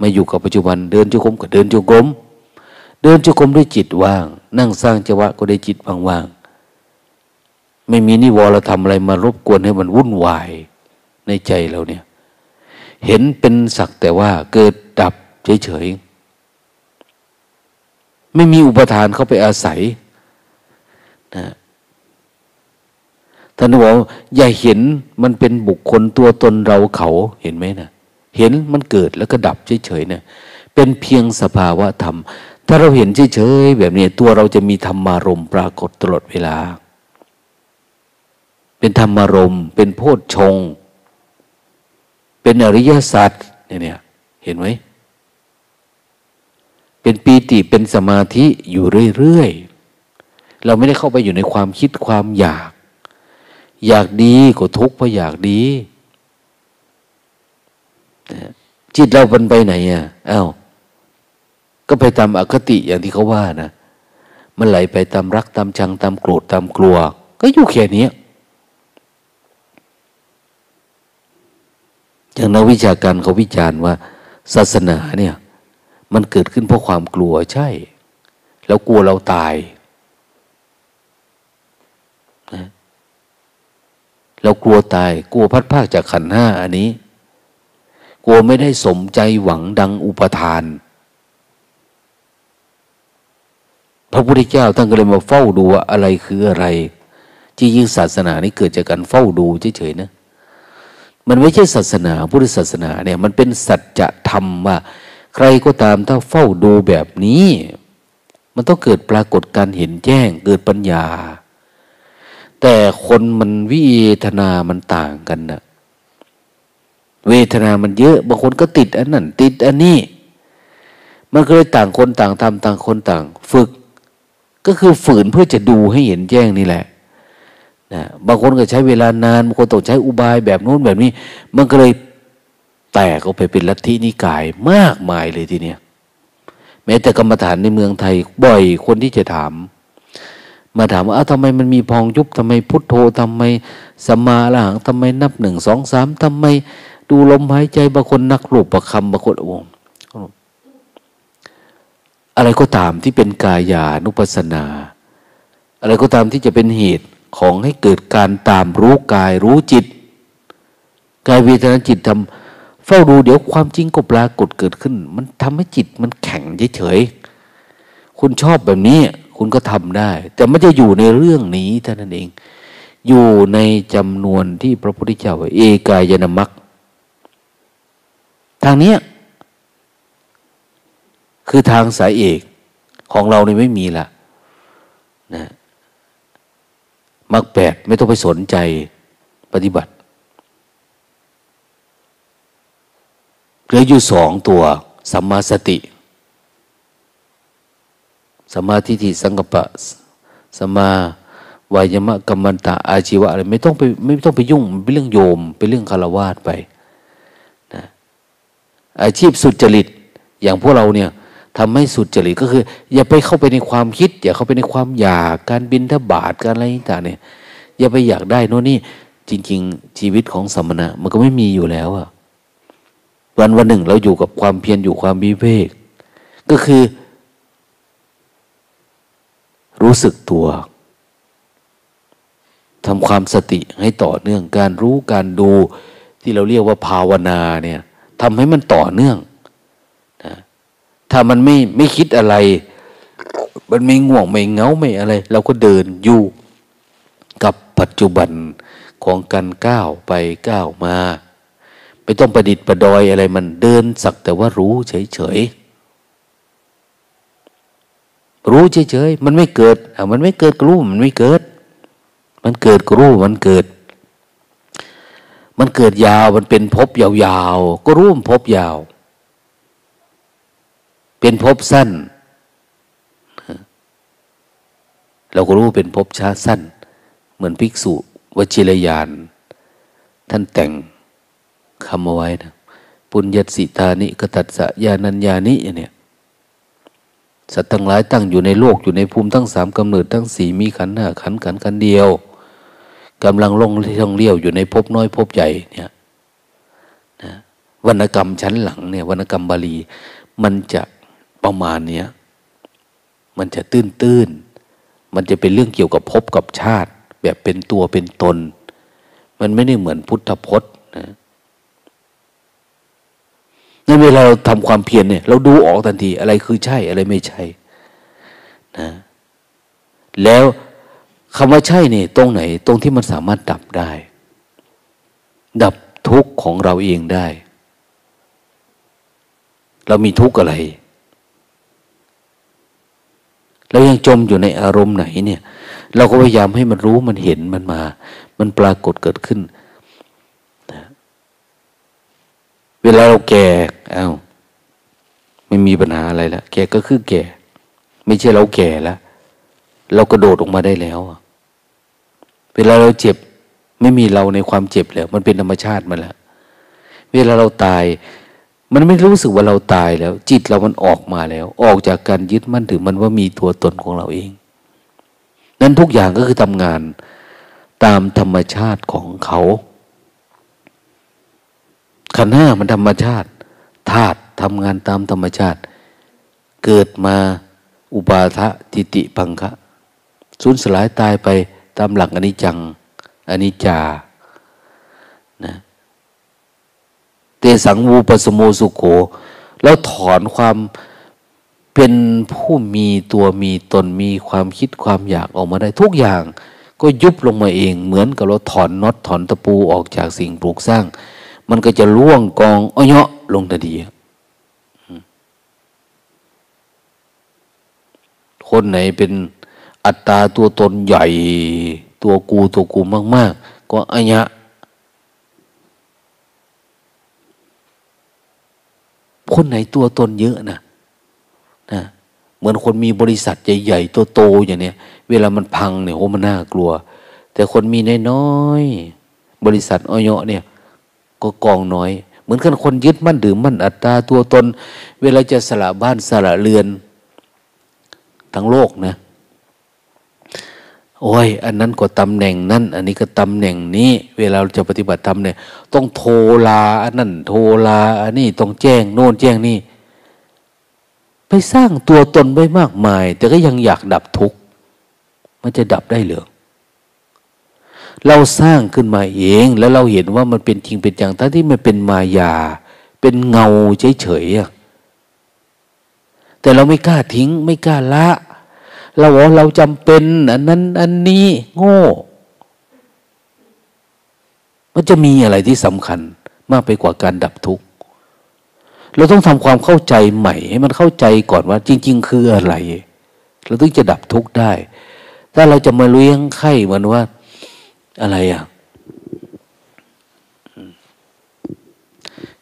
มาอยู่กับปัจจุบันเดินจงกรมก็เดินจงกรมเดินจงกรมด้วยจิตว่างนั่งสร้างจังหวะก็ได้จิตว่างๆไม่มีนิวรณ์ธรรมอะไรมารบกวนให้มันวุ่นวายในใจเราเนี่ยเห็นเป็นสักแต่ว่าเกิดดับเฉยๆไม่มีอุปทานเข้าไปอาศัยนะท่านบอกอย่าเห็นมันเป็นบุคคลตัวตนเราเขาเห็นไหมนะเห็นมันเกิดแล้วก็ดับเฉยๆนะเป็นเพียงสภาวะธรรมถ้าเราเห็นเฉยๆแบบนี้ตัวเราจะมีธรรมารมณ์ปรากฏตลอดเวลาเป็นธรรมารมณ์เป็นโพชฌงค์เป็นอริยสัจเนี่ยเห็นไหมเป็นปีติเป็นสมาธิอยู่เรื่อยๆเราไม่ได้เข้าไปอยู่ในความคิดความอยากอยากดีก็ทุกข์เพราะอยากดีจิตเราเป็นไปไหนอ่ะอ้าวก็ไปตามอคติอย่างที่เขาว่านะมันไหลไปตามรักตามชังตามโกรธตามกลัวก็อยู่แค่นี้อย่างนักวิชาการเขาวิจารณ์ว่าศาสนาเนี่ยมันเกิดขึ้นเพราะความกลัวใช่แล้วกลัวเราตายนะเรากลัวตายกลัวพัดภาคจากขันธ์ห้าอันนี้กลัวไม่ได้สมใจหวังดังอุปทานพระพุทธเจ้าท่านก็เลยมาเฝ้าดูว่าอะไรคืออะไรจริงๆศาสนานี้เกิดจากการเฝ้าดูเฉยๆนะ มันไม่ใช่ศาสนาพุทธศาสนาเนี่ยมันเป็นสัจธรรมว่าใครก็ตามถ้าเฝ้าดูแบบนี้มันต้องเกิดปรากฏการเห็นแจ้งเกิดปัญญาแต่คนมันวิทนามันต่างกันนะเวทนามันเยอะบางคนก็ติดอันนั้นติดอันนี้มันก็เลยต่างคนต่างทำต่างคนต่างฝึกก็คือฝืนเพื่อจะดูให้เห็นแจ้งนี่แหละนะบางคนก็ใช้เวลานานบางคนต้องใช้อุบายแบบนู้นแบบนี้มันก็เลยแตกออกไปเป็นลัทธินิกายมากมายเลยทีเนี้ยแม้แต่กรรมฐานในเมืองไทยบ่อยคนที่จะถามมาถามว่าอ้าวทำไมมันมีพองยุบทำไมพุทโธทำไมสัมมาอรหังทำไมนับหนึ่งสองสามทำไมดูลมหายใจบางคนนักรูปประคำบางคนโอ้อะไรก็ตามที่เป็นกายานุปัสสนาอะไรก็ตามที่จะเป็นเหตุของให้เกิดการตามรู้กายรู้จิตกายเวทนาจิตทำเฝ้าดูเดี๋ยวความจริงก็ปรากฏเกิดขึ้นมันทำให้จิตมันแข็งเฉยๆคุณชอบแบบนี้คุณก็ทำได้แต่มันจะอยู่ในเรื่องนี้เท่านั้นเองอยู่ในจำนวนที่พระพุทธเจ้าว่าเอกายนมรรคทางเนี้ยคือทางสายเอกของเรานี่ไม่มีละนะมรรคแปดไม่ต้องไปสนใจปฏิบัติเหลืออยู่สองตัวสัมมาสติสัมมาทิฏฐิสังกัปปะสัมมาวายามะกัมมันตะอาชีวะอะไรไม่ต้องไปไม่ต้องไปยุ่งเป็นเรื่องโยมเป็นเรื่องฆราวาสไปนะอาชีพสุจริตอย่างพวกเราเนี่ยทำให้สุจริตก็คืออย่าไปเข้าไปในความคิดอย่าเข้าไปในความอยากการบิณฑบาตการอะไรต่างเนี่ยอย่าไปอยากได้โน่นนี่จริงๆชีวิตของสมณะมันก็ไม่มีอยู่แล้วอะวันวันหนึ่งเราอยู่กับความเพียรอยู่ความวิเวกก็คือรู้สึกตัวทำความสติให้ต่อเนื่องการรู้การดูที่เราเรียกว่าภาวนาเนี่ยทำให้มันต่อเนื่องนะถ้ามันไม่ไม่คิดอะไรมันไม่ง่วงไม่เหงาไม่อะไรเราก็เดินอยู่กับปัจจุบันของการก้าวไปก้าวมาไม่ต้องประดิษฐ์ประดอยอะไรมันเดินสักแต่ว่ารู้เฉยๆรู้เฉยๆมันไม่เกิดอ่ะมันไม่เกิดก็รู้มันไม่เกิดมันเกิดก็รู้มันเกิดมันเกิดยาวมันเป็นภพยาวๆก็รู้มันภพยาวเป็นภพสั้นเราก็รู้เป็นภพช้าสั้นเหมือนภิกษุวชิรยานท่านแต่งคำเอาไว้นะปุญญสิทานิกตัสสะญาณัญญานิเนี่ยสัตว์ทั้งหลายตั้งอยู่ในโลกอยู่ในภูมิทั้งสามกำเนิดทั้งสี่มีขันธ์ห้าขันธ์ขันธ์ขันธ์เดียวกำลังล่องเลี้ยวอยู่ในภพน้อยภพใหญ่เนี่ยนะวรรณกรรมชั้นหลังเนี่ยวรรณกรรมบาลีมันจะประมาณเนี้ยมันจะตื้นๆมันจะเป็นเรื่องเกี่ยวกับภพกับชาติแบบเป็นตัวเป็นตนมันไม่ได้เหมือนพุทธพจน์นะในเวลาเราทำความเพียรเนี่ยเราดูออกทันทีอะไรคือใช่อะไรไม่ใช่นะแล้วคำว่าใช่เนี่ยตรงไหนตรงที่มันสามารถดับได้ดับทุกข์ของเราเองได้เรามีทุกข์อะไรเรายังจมอยู่ในอารมณ์ไหนเนี่ยเราก็พยายามให้มันรู้มันเห็นมันมามันปรากฏเกิดขึ้นนะเวลาเราแก่อ้าวไม่มีปัญหาอะไรแล้วแก่ก็คือแก่ไม่ใช่เราแก่แล้วเรากระโดดออกมาได้แล้วเวลาเราเจ็บไม่มีเราในความเจ็บแล้วมันเป็นธรรมชาติมันแล้วเวลาเราตายมันไม่รู้สึกว่าเราตายแล้วจิตเรามันออกมาแล้วออกจากการยึดมั่นถือมันว่ามีตัวตนของเราเองนั้นทุกอย่างก็คือทำงานตามธรรมชาติของเขาขันธ์ห้ามันธรรมชาติธาตุทำงานตามธรรมชาติเกิดมาอุปาทะทิฏฐิปังคะสูญสลายตายไปตามหลักอนิจจังอนิจจานะเตสังวูปสโมสุโขแล้วถอนความเป็นผู้มีตัวมีตนมีความคิดความอยากออกมาได้ทุกอย่าง ก็ยุบลงมาเองเหมือนกับเราถอนน็อตถอนตะปูออกจากสิ่งปลูกสร้างมันก็จะล่วงกองอ้อยเยาะลงทันทีคนไหนเป็นอัตตาตัวตนใหญ่ตัวกูตัวกูมากๆก็อ้อยเยาะคนไหนตัวตนเยอะนะนะเหมือนคนมีบริษัทใหญ่ๆตัวโตอย่างเนี้ยเวลามันพังเนี่ยโหมันน่ากลัวแต่คนมีน้อยๆบริษัทอ้อยเยาะเนี่ยก็กองน้อยเหมือนกันคนยึดมั่นถือมั่นอัตตาตัวตนเวลาจะสละบ้านสละเรือนทั้งโลกนะโอ้ยอันนั้นก็ตำแหน่งนั้นอันนี้ก็ตำแหน่งนี้เวลาจะปฏิบัติธรรมเนี่ยต้องโทรลาอันนั้นโทรลาอันนี้ต้องแจ้งโน่นแจ้งนี่ไปสร้างตัวตนไว้มากมายแต่ก็ยังอยากดับทุกข์มันจะดับได้หรือเราสร้างขึ้นมาเองแล้วเราเห็นว่ามันเป็นจริงเป็นจังทั้งที่มันเป็นมายาเป็นเงาเฉยๆแต่เราไม่กล้าทิ้งไม่กล้าละเราว่าเราจำเป็นอันนั้นอันนี้โง่มันจะมีอะไรที่สำคัญมากไปกว่าการดับทุกข์เราต้องทำความเข้าใจใหม่ให้มันเข้าใจก่อนว่าจริงๆคืออะไรเราถึงจะดับทุกข์ได้ถ้าเราจะมาเลี้ยงไข่เหมือนว่าอะไรอ่ะ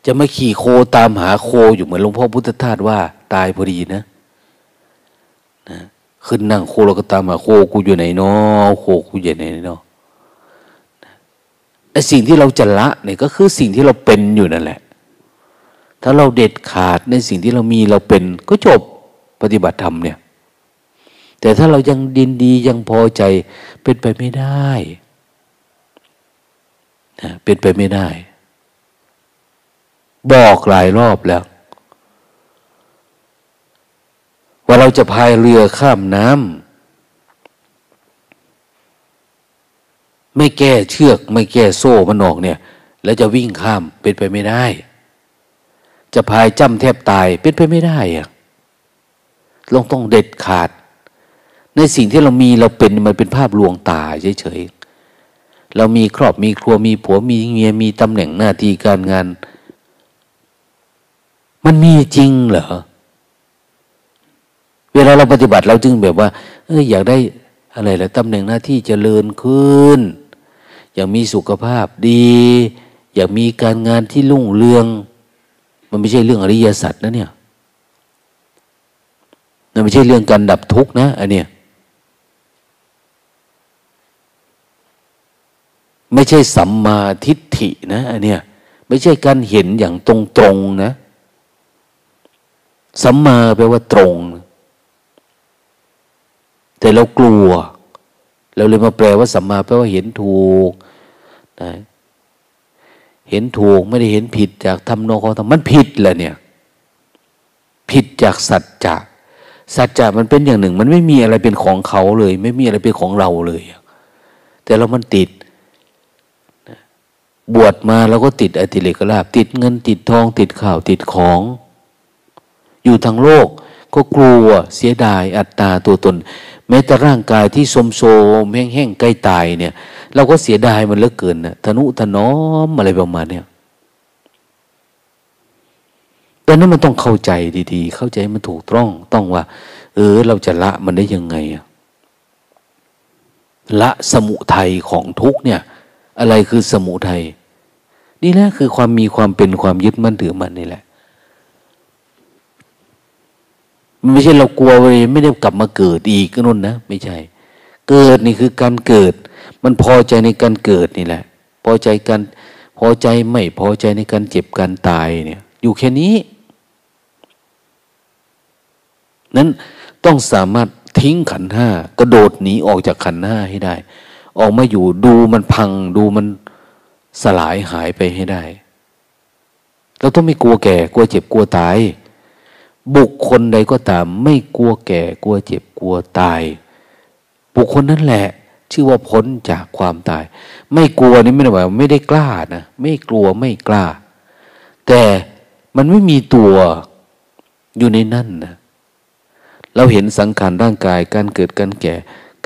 จะมาขี่โคตามหาโคอยู่เหมือนหลวงพ่อพุทธทาสว่าตายพอดีนะนะขึ้นนั่งโคเราก็ตามหาโคกูอยู่ไหนเนาะโคกูอยู่ไหนเนาะไอ้สิ่งที่เราจะละเนี่ยก็คือสิ่งที่เราเป็นอยู่นั่นแหละถ้าเราเด็ดขาดในสิ่งที่เรามีเราเป็นก็จบปฏิบัติธรรมเนี่ยแต่ถ้าเรายังดินดียังพอใจเป็นไปไม่ได้นะเป็นไปไม่ได้บอกหลายรอบแล้วว่าเราจะพายเรือข้ามน้ำไม่แก้เชือกไม่แก้โซ่มันออกเนี่ยแล้วจะวิ่งข้ามเป็นไปไม่ได้จะพายจ้ำแทบตายเป็นไปไม่ได้อะลงต้องเด็ดขาดในสิ่งที่เรามีเราเป็นมันเป็นภาพลวงตาเฉยๆเรามีครอบมีครัวมีผัวมีเมียมีตำแหน่งหน้าที่การงานมันมีจริงเหรอเวลาเราปฏิบัติเราจึงแบบว่าเอออยากได้อะไรล่ะตำแหน่งหน้าที่เจริญขึ้นอยากมีสุขภาพดีอยากมีการงานที่รุ่งเรืองมันไม่ใช่เรื่องอริยสัจนะเนี่ยมันไม่ใช่เรื่องการดับทุกข์นะอันเนี้ยไม่ใช่สัมมาทิฏฐินะอันเนี้ยไม่ใช่การเห็นอย่างตรงตรงนะสัมมาแปลว่าตรงแต่เรากลัวเราเลยมาแปลว่าสัมมาแปลว่าเห็นถูกนะเห็นถูกไม่ได้เห็นผิดจากธรรมโนของธรรมมันผิดแหละเนี่ยผิดจากสัจจะสัจจะมันเป็นอย่างหนึ่งมันไม่มีอะไรเป็นของเขาเลยไม่มีอะไรเป็นของเราเลยแต่เรามันติดบวชมาเราก็ติดอติเลกลาภติดเงินติดทองติดข่าวติดของอยู่ทางโลกก็กลัวเสียดายอัตตาตัวตนแม้แต่ร่างกายที่สมโซมแห้งๆใกล้ตายเนี่ยเราก็เสียดายมันเหลือเกินนะทนุถนอมอะไรประมาณเนี่ยดังนั้นมันต้องเข้าใจดีๆเข้าใจมันถูกต้องต้องว่าเออเราจะละมันได้ยังไงละสมุทัยของทุกเนี่ยอะไรคือสมุทัยนี่แหละคือความมีความเป็นความยึดมั่นถือมั่นนี่แหละมันไม่ใช่เรากลัวเลยไม่ได้กลับมาเกิดอีกนู่นนะไม่ใช่เกิดนี่คือการเกิดมันพอใจในการเกิดนี่แหละพอใจการพอใจไม่พอใจในการเจ็บการตายเนี่ยอยู่แค่นี้นั้นต้องสามารถทิ้งขันธ์ห้ากระโดดหนีออกจากขันธ์ห้าให้ได้ออกมาอยู่ดูมันพังดูมันสลายหายไปให้ได้เราต้องไม่กลัวแก่กลัวเจ็บกลัวตายบุคคลใดก็ตามไม่กลัวแก่กลัวเจ็บกลัวตายบุคคลนั่นแหละชื่อว่าพ้นจากความตายไม่กลัวนี่ไม่ได้หมายว่าไม่ได้กล้านะไม่กลัวไม่กล้าแต่มันไม่มีตัวอยู่ในนั่นนะเราเห็นสังขารร่างกายการเกิดการแก่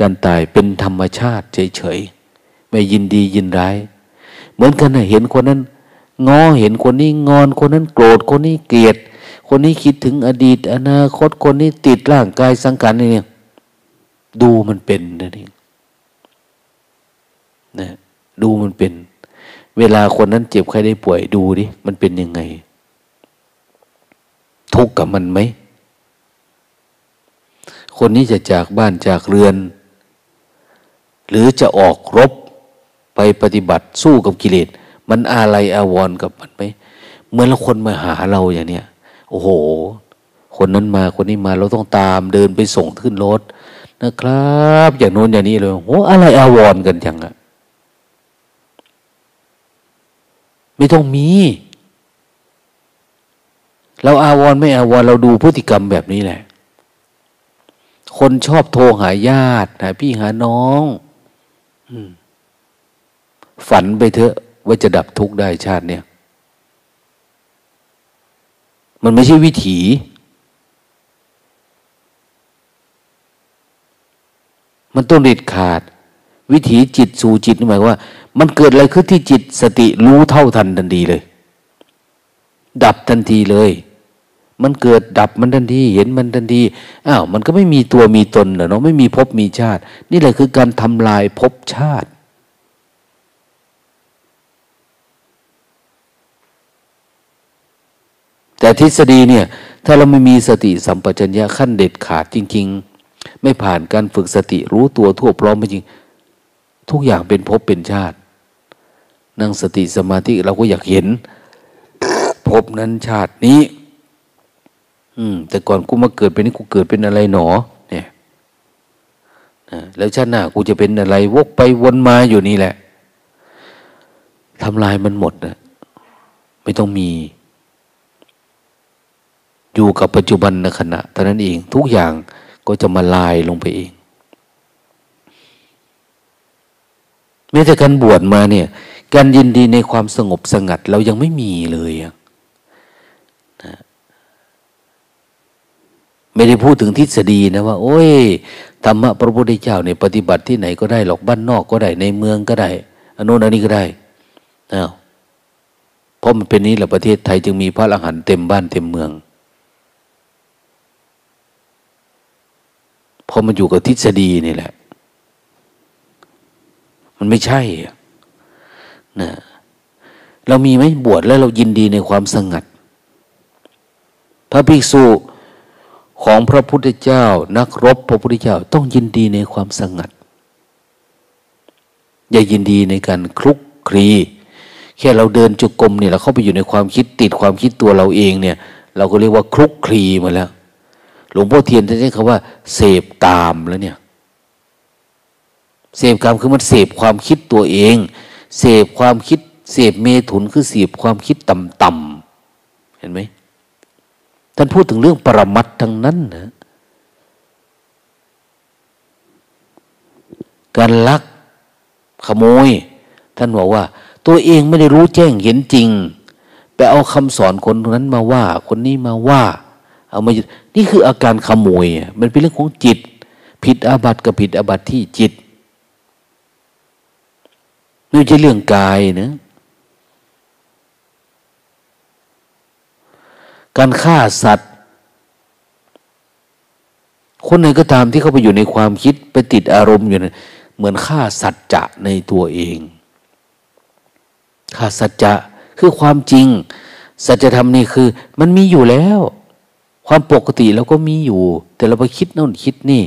การตายเป็นธรรมชาติเฉยๆไม่ยินดียินร้ายเหมือนกันนะเห็นคนนั้นงอเห็นคนนี้งอนคนนั้นโกรธคนนี้เกลียดคนนี้คิดถึงอดีตอนาคตคนนี้ติดร่างกายสังขารเนี่ยดูมันเป็นนั่นเองนะดูมันเป็นเวลาคนนั้นเจ็บใครได้ป่วยดูดิมันเป็นยังไงทุกข์กับมันไหมคนนี้จะจากบ้านจากเรือนหรือจะออกรบไปปฏิบัติสู้กับกิเลสมันอะไรอาวรกับมันไหมเหมือนคนมาหาเราอย่างเนี้ยโอ้โหคนนั้นมาคนนี้มาเราต้องตามเดินไปส่งขึ้นรถนะครับอย่างโน้นอย่างนี้เลยโอ้อะไรอาวรกันจังอะไม่ต้องมีเราอาวรไม่อาวรเราดูพฤติกรรมแบบนี้แหละคนชอบโทรหาญาติหาพี่หาน้องฝันไปเถอะว่าจะดับทุกข์ได้ชาติเนี่ยมันไม่ใช่วิถีมันต้องเด็ดขาดวิถีจิตสู่จิตหมายว่ามันเกิดอะไรขึ้นที่จิตสติรู้เท่าทันทันทีเลยดับทันทีเลยมันเกิดดับมันทันทีเห็นมันทันทีอ้าวมันก็ไม่มีตัวมีตนเหรอเนาะไม่มีภพมีชาตินี่แหละคือการทำลายภพชาติแต่ทฤษฎีเนี่ยถ้าเราไม่มีสติสัมปชัญญะขั้นเด็ดขาดจริงๆไม่ผ่านการฝึกสติรู้ตัวทั่วพร้อมจริงทุกอย่างเป็นภพเป็นชาตินั่งสติสมาธิเราก็อยากเห็นภพนั้นชาตินี้อืมแต่ก่อนกูมาเกิดเป็นนี่กูเกิดเป็นอะไรหนอเนี่ยนะแล้วชาติหน้ากูจะเป็นอะไรวกไปวนมาอยู่นี่แหละทำลายมันหมดนะไม่ต้องมีอยู่กับปัจจุบันในขณะเท่านั้นเองทุกอย่างก็จะมาลายลงไปเองแม้แต่การบวชมาเนี่ยการยินดีในความสงบสงัดเรายังไม่มีเลยนะไม่ได้พูดถึงทฤษฎีนะว่าโอ้ยธรรมะพระพุทธเจ้าเนี่ยปฏิบัติที่ไหนก็ได้หรอกบ้านนอกก็ได้ในเมืองก็ได้อนุนันนี้ก็ได้นะเพราะมันเป็นนี้แหละประเทศไทยจึงมีพระอรหันต์เต็มบ้านเต็มเมืองเพราะมันอยู่กับทฤษฎีนี่แหละมันไม่ใช่นะเรามีไหมบวชแล้วเรายินดีในความสงัดพระภิกษุของพระพุทธเจ้านักรบพระพุทธเจ้าต้องยินดีในความสงัดอย่ายินดีในการคลุกคลีแค่เราเดินจุกรมเนี่ยเราเข้าไปอยู่ในความคิดติดความคิดตัวเราเองเนี่ยเราก็เรียกว่าคลุกคลีมาแล้วหลวงพ่อเทียนท่านใช้คำว่าเสพกามแล้วเนี่ยเสพกามคือมันเสพความคิดตัวเองเสพความคิดเสพเมถุนคือเสพความคิดต่ำๆเห็นไหมท่านพูดถึงเรื่องปรมัตถ์ทั้งนั้นนะการลักขโมยท่านบอกว่าตัวเองไม่ได้รู้แจ้งเห็นจริงไปเอาคำสอนคนนั้นมาว่าคนนี้มาว่าเอามานี่คืออาการขโมยมันเป็นเรื่องของจิตผิดอาบัติกับผิดอาบัติที่จิตไม่ใช่เรื่องกายนะการฆ่าสัตว์คนไหนก็ตามที่เขาไปอยู่ในความคิดไปติดอารมณ์อยู่นะเหมือนฆ่าสัจจะในตัวเองฆ่าสัจจะคือความจริงสัจธรรมนี่คือมันมีอยู่แล้วความปกติเราก็มีอยู่แต่เราไปคิดโน่นคิดนี่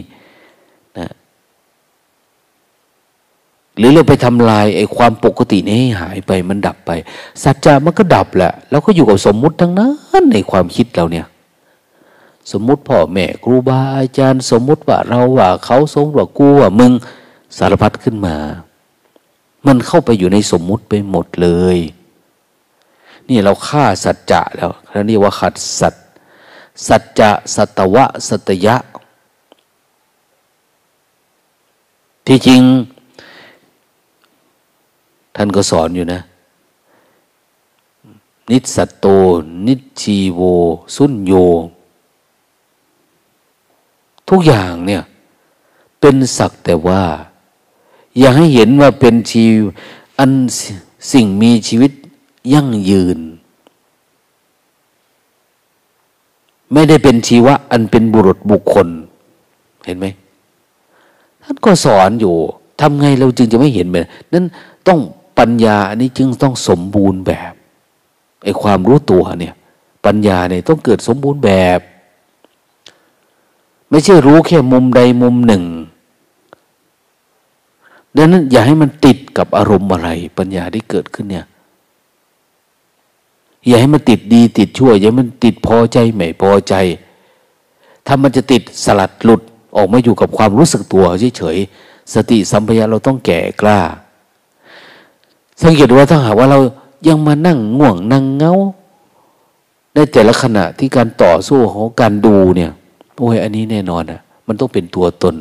นะหรือเราไปทำลายไอ้ความปกตินี้ให้หายไปมันดับไปสัจจะมันก็ดับแหละเราก็อยู่กับสมมุติทั้งนั้นในความคิดเราเนี่ยสมมุติพ่อแม่ครูบาอาจารย์สมมุติว่าเราว่าเขาสมมุติว่ากูว่ามึงสารพัดขึ้นมามันเข้าไปอยู่ในสมมุติไปหมดเลยนี่เราฆ่าสัจจะแล้วนั่นเรียกว่าขัดสัจสัจจะสัตวะสัตยะที่จริงท่านก็สอนอยู่นะนิสัตโตนิชีโวสุญโยทุกอย่างเนี่ย เป็นสักแต่ว่าอย่าให้เห็นว่าเป็นชีวิตอันสิ่งมีชีวิตยั่งยืนไม่ได้เป็นชีวะอันเป็นบุรุษบุคคลเห็นไหมท่านก็สอนอยู่ทำไงเราจึงจะไม่เห็นแบบนั้นต้องปัญญาอันนี้จึงต้องสมบูรณ์แบบไอ้ความรู้ตัวเนี่ยปัญญาเนี่ยต้องเกิดสมบูรณ์แบบไม่ใช่รู้แค่มุมใดมุมหนึ่งดังนั้นอย่าให้มันติดกับอารมณ์อะไรปัญญาที่เกิดขึ้นเนี่ยอย่าให้มันติดดีติดชั่วอย่าให้มันติดพอใจไม่พอใจถ้ามันจะติดสลัดหลุดออกมาอยู่กับความรู้สึกตัวเฉยๆสติสัมปชัญญะเราต้องแก่กล้าสังเกตว่าถ้าหากว่าเรายังมานั่งง่วงนั่งเงาได้แต่ละขณะที่การต่อสู้ของการดูเนี่ยโอ้ยอันนี้แน่นอนอ่ะมันต้องเป็นตัวตน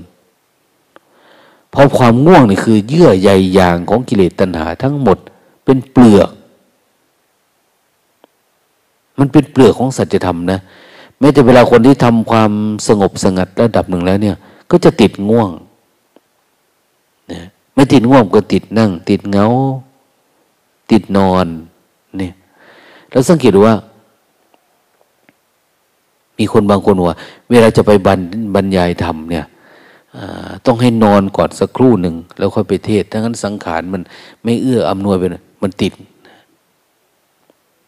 เพราะความง่วงนี่คือเยื่อใยอย่างของกิเลสตัณหาทั้งหมดเป็นเปลือกมันเป็นเปลือกของสัจธรรมนะแม้แต่เวลาคนที่ทำความสงบสงัดระดับหนึ่งแล้วเนี่ยก็จะติดง่วงนะไม่ติดง่วงก็ติดนั่งติดเงาติดนอนเนี่ยแล้วสังเกตดูว่ามีคนบางคนว่าเวลาจะไปบรรยายธรรมเนี่ยต้องให้นอนก่อนสักครู่หนึ่งแล้วค่อยไปเทศถ้างั้นสังขารมันไม่เอื้ออำนวยไปมันติด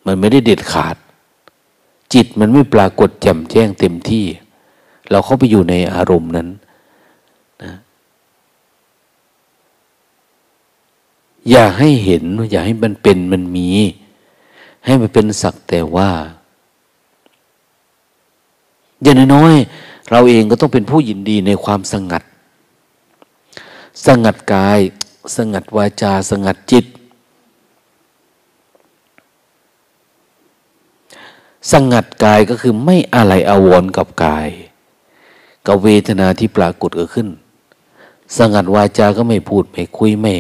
มันไม่ได้เด็ดขาดจิตมันไม่ปรากฏแจ่มแจ้งเต็มที่เราเข้าไปอยู่ในอารมณ์นั้นนะอย่าให้เห็นอย่าให้มันเป็นมันมีให้มันเป็นสักแต่ว่าอย่างน้อยๆเราเองก็ต้องเป็นผู้ยินดีในความสงัดสงัดกายสงัดวาจาสงัดจิตสงัดกายก็คือไม่อะไรอาวรณ์กับกายกับเวทนาที่ปรากฏเกิดขึ้นสงัดวาจาก็ไม่พูดไม่คุยไม่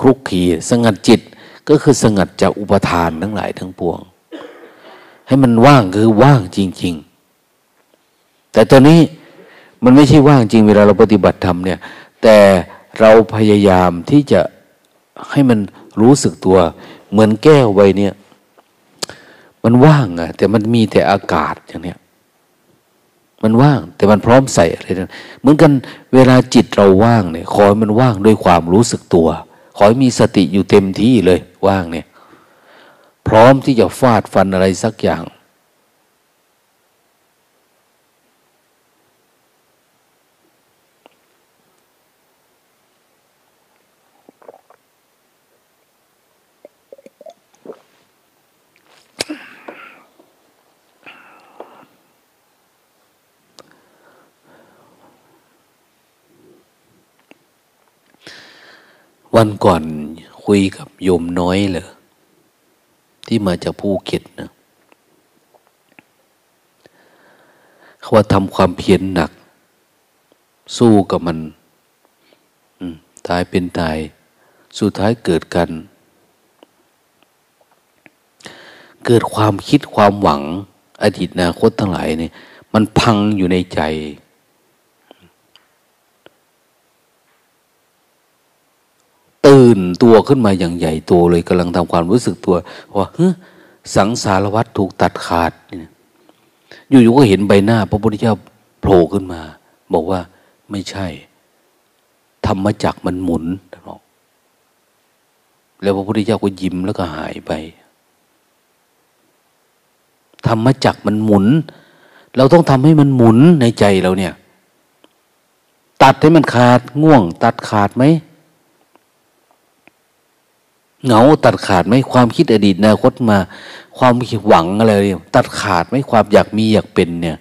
คลุกคลีสงัดจิตก็คือสงัดจากอุปทานทั้งหลายทั้งปวงให้มันว่างคือว่างจริงๆแต่ตอนนี้มันไม่ใช่ว่างจริงเวลาเราปฏิบัติธรรมเนี่ยแต่เราพยายามที่จะให้มันรู้สึกตัวเหมือนแก้วใบเนี่ยมันว่างอะแต่มันมีแต่อากาศอย่างเนี้ยมันว่างแต่มันพร้อมใส่อะไรนั่นเหมือนกันเวลาจิตเราว่างเนี่ยขอให้มันว่างด้วยความรู้สึกตัวขอให้มีสติอยู่เต็มที่เลยว่างเนี่ยพร้อมที่จะฟาดฟันอะไรสักอย่างวันก่อนคุยกับโยมน้อยเลยที่มาจากภูเก็ตนะเขาว่าทำความเพียรหนักสู้กับมันตายเป็นตายสุดท้ายเกิดกันเกิดความคิดความหวังอดีตอนาคตทั้งหลายเนี่ยมันพังอยู่ในใจตื่นตัวขึ้นมาอย่างใหญ่โตเลยกำลังทำความรู้สึกตัวว่าเฮ้ยสังสารวัฏถูกตัดขาดเนี่ยอยู่ๆก็เห็นใบหน้าพระพุทธเจ้าโผล่ขึ้นมาบอกว่าไม่ใช่ธรรมจักรมันหมุนแล้วพระพุทธเจ้าก็ยิ้มแล้วก็หายไปธรรมจักรมันหมุนเราต้องทำให้มันหมุนในใจเราเนี่ยตัดให้มันขาดง่วงตัดขาดไหมเหงาตัดขาดไหมความคิดอดีตอนาคตมาความหวังอะไรเนี่ยตัดขาดไหมความอยากมีอยากเป็นเนี่ย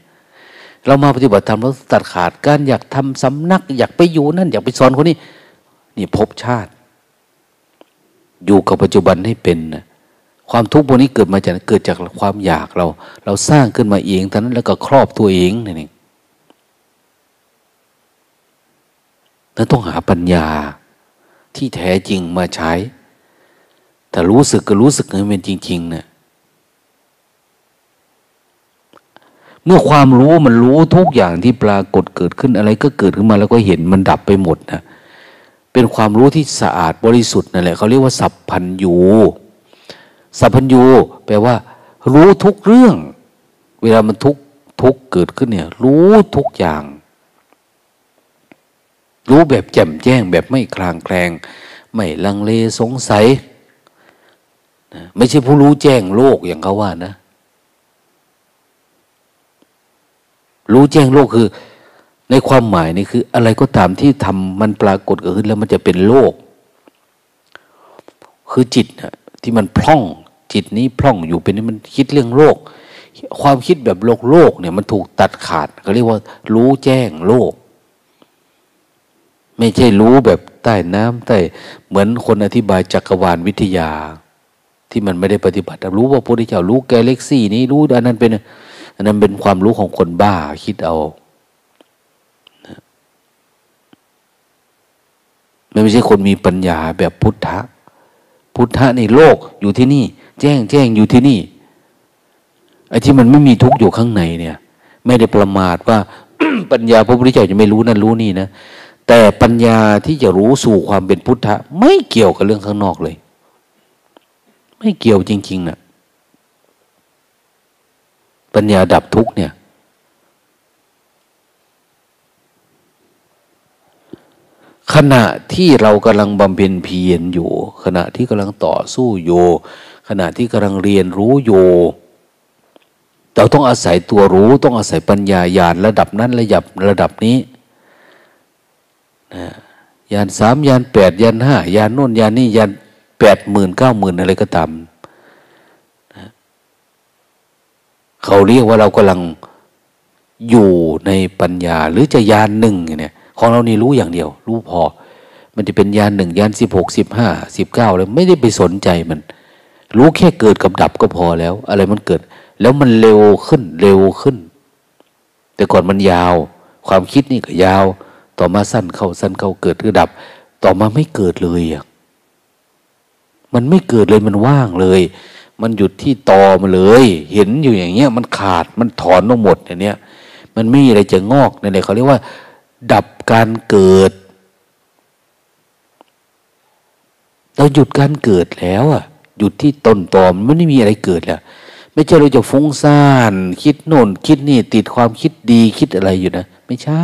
เรามาปฏิบัติธรรมแล้วตัดขาดการอยากทำสำนักอยากไปอยู่นั่นอยากไปสอนคนนี้นี่ภพชาติอยู่กับปัจจุบันให้เป็นนะความทุกข์พวกนี้เกิดมาจากเกิดจากความอยากเราเราสร้างขึ้นมาเองทั้งนั้นแล้วก็ครอบตัวเองนั่นเองแล้วต้องหาปัญญาที่แท้จริงมาใช้แต่รู้สึกก็รู้สึกให้มันจริงๆนะ เมื่อความรู้มันรู้ทุกอย่างที่ปรากฏเกิดขึ้นอะไรก็เกิดขึ้นมาแล้วก็เห็นมันดับไปหมดนะเป็นความรู้ที่สะอาดบริสุทธิ์นั่นแหละเขาเรียกว่าสัพพัญญูสัพพัญญูแปลว่ารู้ทุกเรื่องเวลามันทุกทุกเกิดขึ้นเนี่ยรู้ทุกอย่างรู้แบบแจ่มแจ้งแบบไม่คลางแคลงไม่ลังเลสงสัยนะไม่ใช่ผู้รู้แจ้งโลกอย่างเขาว่านะรู้แจ้งโลกคือในความหมายนี่คืออะไรก็ตามที่ทำมันปรากฏเกิดขึ้นแล้วมันจะเป็นโลกคือจิตนะที่มันพร่องจิตนี้พร่องอยู่เป็นนี่มันคิดเรื่องโลกความคิดแบบโลกโลกเนี่ยมันถูกตัดขาดเขาเรียกว่ารู้แจ้งโลกไม่ใช่รู้แบบใต้น้ำใต้เหมือนคนอธิบายจักรวาลวิทยาที่มันไม่ได้ปฏิบัติรู้ว่าพระพุทธเจ้ารู้กาแล็กซี่นี้รู้อันนั้นเป็นอันนั้นเป็นความรู้ของคนบ้าคิดเอามันไม่ใช่คนมีปัญญาแบบพุทธะพุทธะในโลกอยู่ที่นี่แจ้งแจ้งอยู่ที่นี่ไอ้ที่มันไม่มีทุกข์อยู่ข้างในเนี่ยไม่ได้ประมาทว่า ปัญญาพระพุทธเจ้าจะไม่รู้นั่นรู้นี่นะแต่ปัญญาที่จะรู้สู่ความเป็นพุทธะไม่เกี่ยวกับเรื่องข้างนอกเลยไม่เกี่ยวจริงๆนะปัญญาดับทุกข์เนี่ยขณะที่เรากำลังบำเพ็ญเพียรอยู่ขณะที่กำลังต่อสู้อยู่ขณะที่กำลังเรียนรู้อยู่เราต้องอาศัยตัวรู้ต้องอาศัยปัญญาญาณระดับนั้นระดับระดับนี้นะญาณสามญาณแปดญาณห้าญาณโน่นญาณนี่ญาณแปดหมื่นเก้าหมื่นอะไรก็ตามนะเขาเรียกว่าเรากำลังอยู่ในปัญญาหรือจะญาณหนึ่งเนี่ยของเรานี่รู้อย่างเดียวรู้พอมันจะเป็นญาณหนึ่งญาณสิบหกสิบห้าสิบเก้าเลยไม่ได้ไปสนใจมันรู้แค่เกิดกับดับก็พอแล้วอะไรมันเกิดแล้วมันเร็วขึ้นเร็วขึ้นแต่ก่อนมันยาวความคิดนี่ก็ยาวต่อมาสั้นเข้าสั้นเข้าเกิดก็ดับต่อมาไม่เกิดเลยอ่ะมันไม่เกิดเลยมันว่างเลยมันหยุดที่ตอมาเลยเห็นอยู่อย่างเงี้ยมันขาดมันถอนลงหมดอย่างเนี้ยมันไม่มีอะไรจะงอกในในเขาเรียกว่าดับการเกิดเราหยุดการเกิดแล้วอ่ะหยุดที่ต้นตอมันไม่มีอะไรเกิดแล้วไม่ใช่เราจะฟุ้งซ่านคิดโน่นคิดนี่ติดความคิดดีคิดอะไรอยู่นะไม่ใช่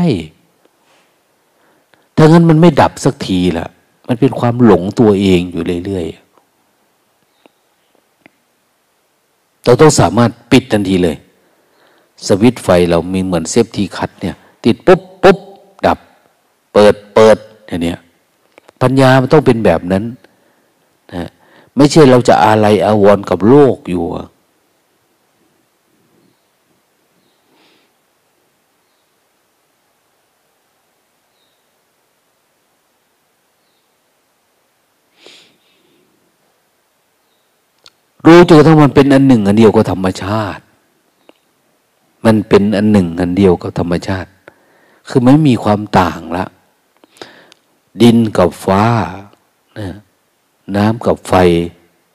ถ้างั้นมันไม่ดับสักทีละมันเป็นความหลงตัวเองอยู่เรื่อยๆเราต้องสามารถปิดทันทีเลยสวิตช์ไฟเรามีเหมือนเซฟตี้คัทเนี่ยติดปุ๊บปุ๊บดับเปิดเปิดอย่างเนี้ยปัญญามันต้องเป็นแบบนั้นนะไม่ใช่เราจะอาลัยอาวรณ์กับโลกอยู่รู้จนกระทั่งมันเป็นอันหนึ่งอันเดียวกับธรรมชาติมันเป็นอันหนึ่งอันเดียวกับธรรมชาติคือไม่มีความต่างละดินกับฟ้าน้ำกับไฟ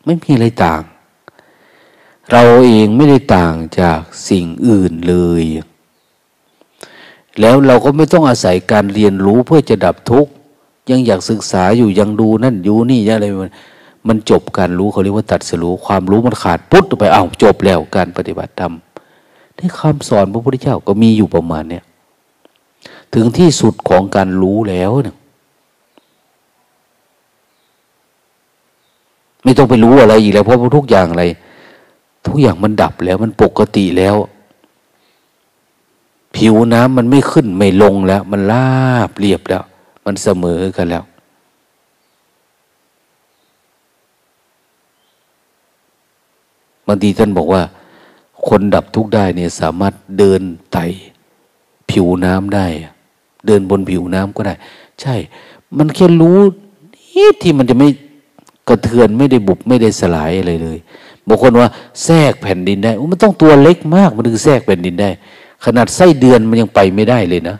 ไม่มีอะไรต่างเราเองไม่ได้ต่างจากสิ่งอื่นเลยแล้วเราก็ไม่ต้องอาศัยการเรียนรู้เพื่อจะดับทุกข์ยังอยากศึกษาอยู่ยังดูนั่นอยู่นี่อะไรมันจบการรู้เขาเรียกว่าตัดสรู้ความรู้มันขาดปุ๊บไปอ้าวจบแล้วการปฏิบัติธรรมนี่คำสอนพระพุทธเจ้าก็มีอยู่ประมาณเนี้ยถึงที่สุดของการรู้แล้วเนี่ยไม่ต้องไปรู้อะไรอีกแล้วเพราะทุกอย่างอะไรทุกอย่างมันดับแล้วมันปกติแล้วผิวน้ำมันไม่ขึ้นไม่ลงแล้วมันราบเรียบแล้วมันเสมอกันแล้วบางทีท่านบอกว่าคนดับทุกข์ได้เนี่ยสามารถเดินไต่ผิวน้ำได้เดินบนผิวน้ำก็ได้ใช่มันแค่รู้นี่ที่มันจะไม่กระเทือนไม่ได้บุบไม่ได้สลายอะไรเลยบางคนว่าแทรกแผ่นดินได้มันต้องตัวเล็กมากมันถึงแทรกแผ่นดินได้ขนาดไส้เดือนมันยังไปไม่ได้เลยนะ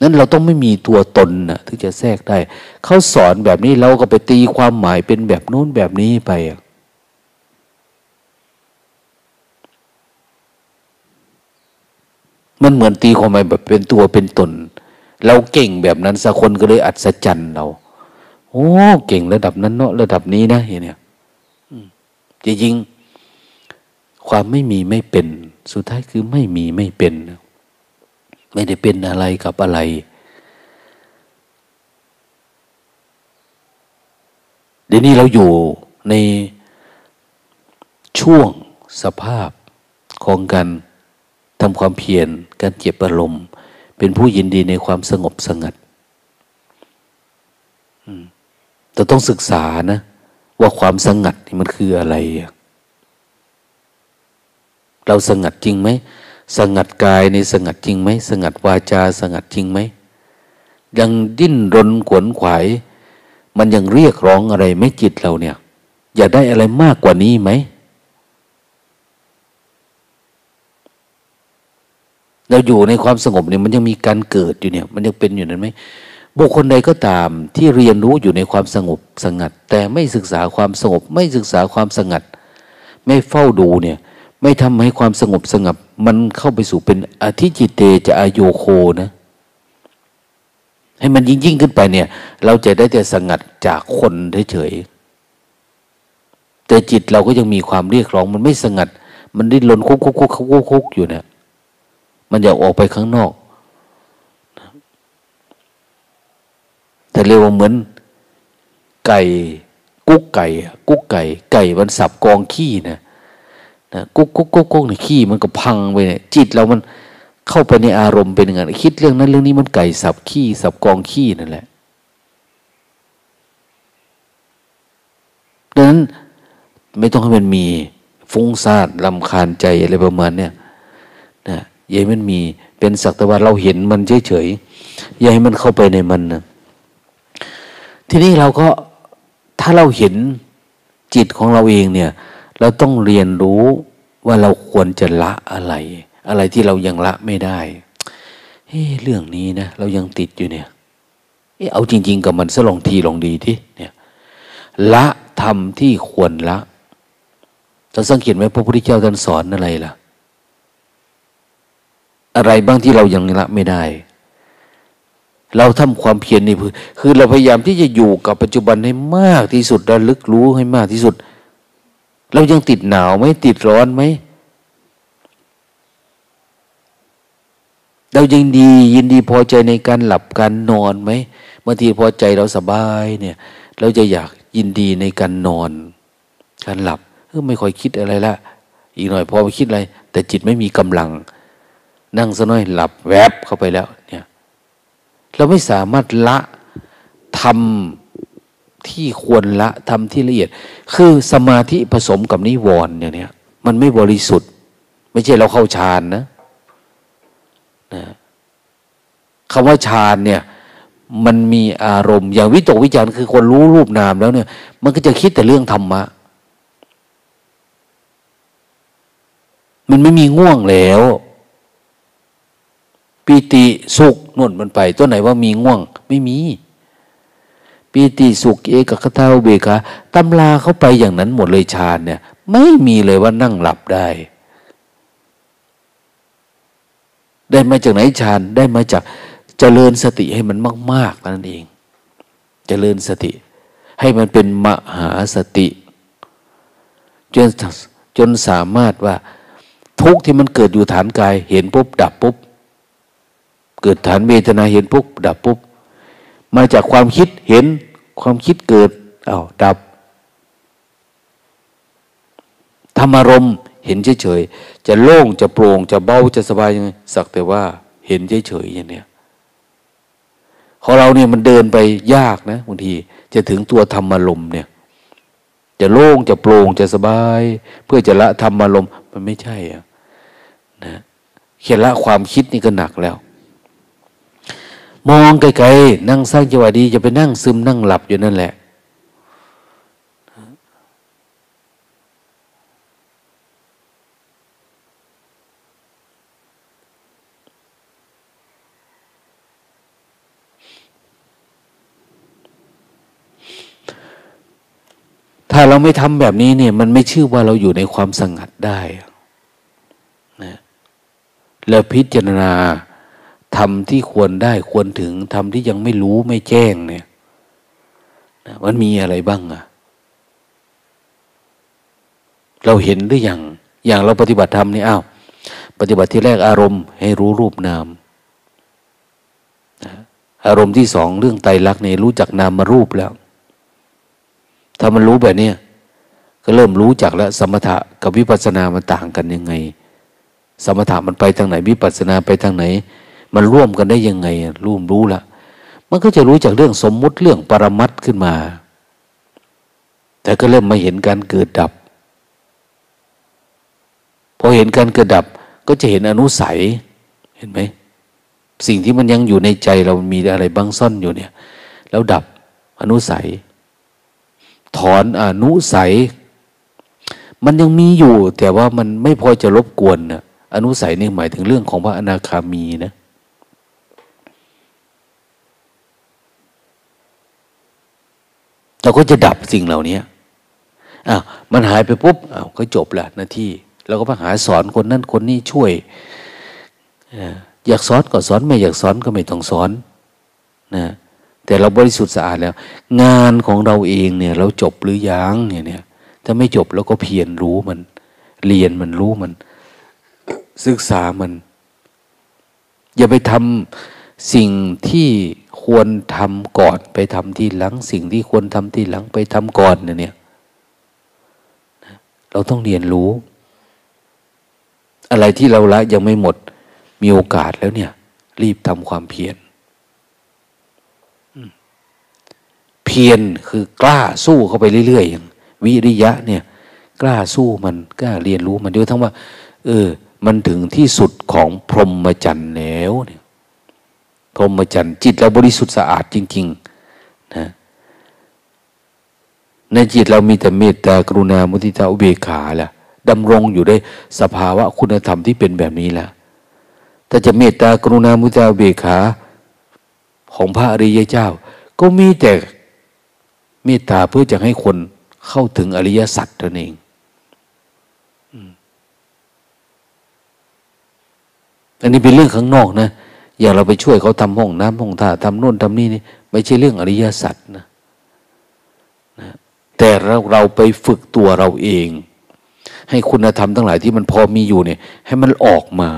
นั้นเราต้องไม่มีตัวตนนะถึงจะแทรกได้เขาสอนแบบนี้เราก็ไปตีความหมายเป็นแบบโน้นแบบนี้ไป มันเหมือนตีความหมายแบบเป็นตัวเป็นตนเราเก่งแบบนั้นสักคนก็เลยอัศจรรย์เราโอ้เก่งระดับนั้นเนาะระดับนี้นะเนี่ยจริงๆความไม่มีไม่เป็นสุดท้ายคือไม่มีไม่เป็นไม่ได้เป็นอะไรกับอะไรเดี๋ยวนี้เราอยู่ในช่วงสภาพของการทำความเพียรการเก็บอารมณ์เป็นผู้ยินดีในความสงบสงัดแต่ต้องศึกษานะว่าความสงัดนี่มันคืออะไรเราสงัดจริงไหมสงัดกายนี่สงัดจริงไหมสงัดวาจาสงัดจริงไหมยังดิ้นรนขวนขวายมันยังเรียกร้องอะไรไม่จิตเราเนี่ยอยากได้อะไรมากกว่านี้ไหมเราอยู่ในความสงบเนี่ยมันยังมีการเกิดอยู่เนี่ยมันยังเป็นอยู่นั้นไหมบุคคลใดก็ตามที่เรียนรู้อยู่ในความสงบสงัดแต่ไม่ศึกษาความสงบไม่ศึกษาความสงัดไม่เฝ้าดูเนี่ยไม่ทำให้ความสงบสงัดมันเข้าไปสู่เป็นอธิจิตเตจะอโยโคนะให้มันยิ่งยิ่งขึ้นไปเนี่ยเราจะได้แต่สงัดจากคนเฉยๆแต่จิตเราก็ยังมีความเรียกร้องมันไม่สงัดมันดิ้นรนคุกคุกคุกคุกคุกอยู่เนี่ยมันอยากออกไปข้างนอกแต่เรียกว่าเหมือนไก่กุ๊กไก่กุ๊กไก่ไก่มันสับกองขี้นะนะกุ๊กกุ๊กกุ๊กกุ๊กเนี่ยขี้มันก็พังไปเนี่ยจิตเรามันเข้าไปในอารมณ์เป็นอย่างนั้นคิดเรื่องนั้นเรื่องนี้มันไก่สับขี้สับกองขี้นั่นแหละดังนั้นไม่ต้องให้มันมีฟุ้งซ่านรำคาญใจอะไรประมาณเนี่ยนะอย่าให้มันมีเป็นสักแต่ว่าเราเห็นมันเฉยๆอย่าให้มันเข้าไปในมันนะทีนี้เราก็ถ้าเราเห็นจิตของเราเองเนี่ยเราต้องเรียนรู้ว่าเราควรจะละอะไรอะไรที่เรายังละไม่ได้เฮ้เรื่องนี้นะเรายังติดอยู่เนี่ยเอ้เอาจริงๆกับมันซะลองทีลองดีที่เนี่ยละทำที่ควรละเราสังเกตไหมพระพุทธเจ้าท่านสอนอะไรล่ะอะไรบ้างที่เรายังละไม่ได้เราทำความเพียรนี่คือเราพยายามที่จะอยู่กับปัจจุบันให้มากที่สุดและลึกรู้ให้มากที่สุดเรายังติดหนาวไหมติดร้อนไหมเรายังดียินดีพอใจในการหลับการนอนไหมบางทีพอใจเราสบายเนี่ยเราจะอยากยินดีในการนอนการหลับเออไม่ค่อยคิดอะไรละอีกหน่อยพอไปคิดอะไรแต่จิตไม่มีกำลังนั่งซะหน่อยหลับแวบเข้าไปแล้วเนี่ยเราไม่สามารถละทำที่ควรละทำที่ละเอียดคือสมาธิผสมกับนิวรณ์อย่างนี้มันไม่บริสุทธิ์ไม่ใช่เราเข้าฌานนะนะคำว่าฌานเนี่ยมันมีอารมณ์อย่างวิตกวิจารณ์คือคนรู้รูปนามแล้วเนี่ยมันก็จะคิดแต่เรื่องธรรมะมันไม่มีง่วงแล้วปีติสุขนุ่นมันไปตัวไหนว่ามีง่วงไม่มีปีติสุขเอกคตาอุเบกขาตำราเข้าไปอย่างนั้นหมดเลยฌานเนี่ยไม่มีเลยว่านั่งหลับได้ได้มาจากไหนฌานได้มาจากเจริญสติให้มันมากๆนั่นเองเจริญสติให้มันเป็นมหาสติจนจนสามารถว่าทุกข์ที่มันเกิดอยู่ฐานกายเห็นปุ๊บดับปุ๊บเกิดฐานเวทนาเห็นปุ๊บดับปุ๊บมาจากความคิดเห็นความคิดเกิดอ้าวดับธรรมารมณ์เห็นเฉยๆจะโล่งจะโปร่งจะเบาจะสบายยังไงสักแต่ว่าเห็นเฉยๆอย่างเนี้ยของเราเนี่ยมันเดินไปยากนะบางทีจะถึงตัวธรรมารมณ์เนี่ยจะโล่งจะโปร่งจะสบายเพื่อจะละธรรมารมณ์มันไม่ใช่อ่ะนะแค่ละความคิดนี่ก็หนักแล้วมองไกลๆนั่งสร้างจังหวะดีจะไปนั่งซึมนั่งหลับอยู่นั่นแหละถ้าเราไม่ทำแบบนี้เนี่ยมันไม่ชื่อว่าเราอยู่ในความสงัดได้นะ แล้วพิจารณาทำที่ควรได้ควรถึงทำที่ยังไม่รู้ไม่แจ้งเนี่ยมันมีอะไรบ้างอะเราเห็นหรือยังอย่างเราปฏิบัติธรรมนี่อ้าวปฏิบัติที่แรกอารมณ์ให้รู้รูปนามอารมณ์ที่สองเรื่องไตรลักษณ์เนี่ยรู้จักนามมารูปแล้วถ้ามันรู้แบบนี้ก็เริ่มรู้จักแล้วสมถะกับวิปัสสนามันต่างกันยังไงสมถะมันไปทางไหนวิปัสสนาไปทางไหนมันร่วมกันได้ยังไงร่วมรู้ละมันก็จะรู้จากเรื่องสมมุติเรื่องปรมัตถ์ขึ้นมาแต่ก็เริ่มมาเห็นการเกิดดับพอเห็นการเกิดดับก็จะเห็นอนุสัยเห็นไหมสิ่งที่มันยังอยู่ในใจเรามีอะไรบังซ่อนอยู่เนี่ยแล้วดับอนุสัยถอนอนุสัยมันยังมีอยู่แต่ว่ามันไม่พอจะรบกวนนะอนุสัยนี่หมายถึงเรื่องของพระอนาคามีนะเราก็จะดับสิ่งเหล่านี้อ้าวมันหายไปปุ๊บอ้าวก็จบละหน้าที่เราก็ไปหาสอนคนนั้นคนนี้ช่วยอยากสอนก็สอนไม่อยากสอนก็ไม่ต้องสอนนะแต่เราบริสุทธิ์สะอาดแล้วงานของเราเองเนี่ยเราจบหรือยังเนี่ยถ้าไม่จบเราก็เพียรรู้มันเรียนมันรู้มันศึกษามันอย่าไปทำสิ่งที่ควรทำก่อนไปทำที่หลังสิ่งที่ควรทำที่หลังไปทำก่อนเนี่ยเราต้องเรียนรู้อะไรที่เราละยังไม่หมดมีโอกาสแล้วเนี่ยรีบทำความเพียรเพียรคือกล้าสู้เข้าไปเรื่อยๆอย่างวิริยะเนี่ยกล้าสู้มันกล้าเรียนรู้มันด้วยทั้งว่าเออมันถึงที่สุดของพรหมจรรย์แล้วเนี่ยพรหมจรรย์จิตเราบริสุทธิ์สะอาดจริงๆนะในจิตเรามีแต่เมตตากรุณามุทิตาอุเบกขาแหละดำรงอยู่ได้สภาวะคุณธรรมที่เป็นแบบนี้แหละถ้าจะเมตตากรุณามุทิตาอุเบกขาของพระอริยเจ้าก็มีแต่เมตตาเพื่อจะให้คนเข้าถึงอริยสัจนั่นเองอันนี้เป็นเรื่องข้างนอกนะอย่างเราไปช่วยเขาทำห้องน้ำห้องท่าทำโน่นทำนี่นี่ไม่ใช่เรื่องอริยสัจนะนะแต่เราเราไปฝึกตัวเราเองให้คุณธรรมทั้งหลายที่มันพอมีอยู่เนี่ยให้มันออกมา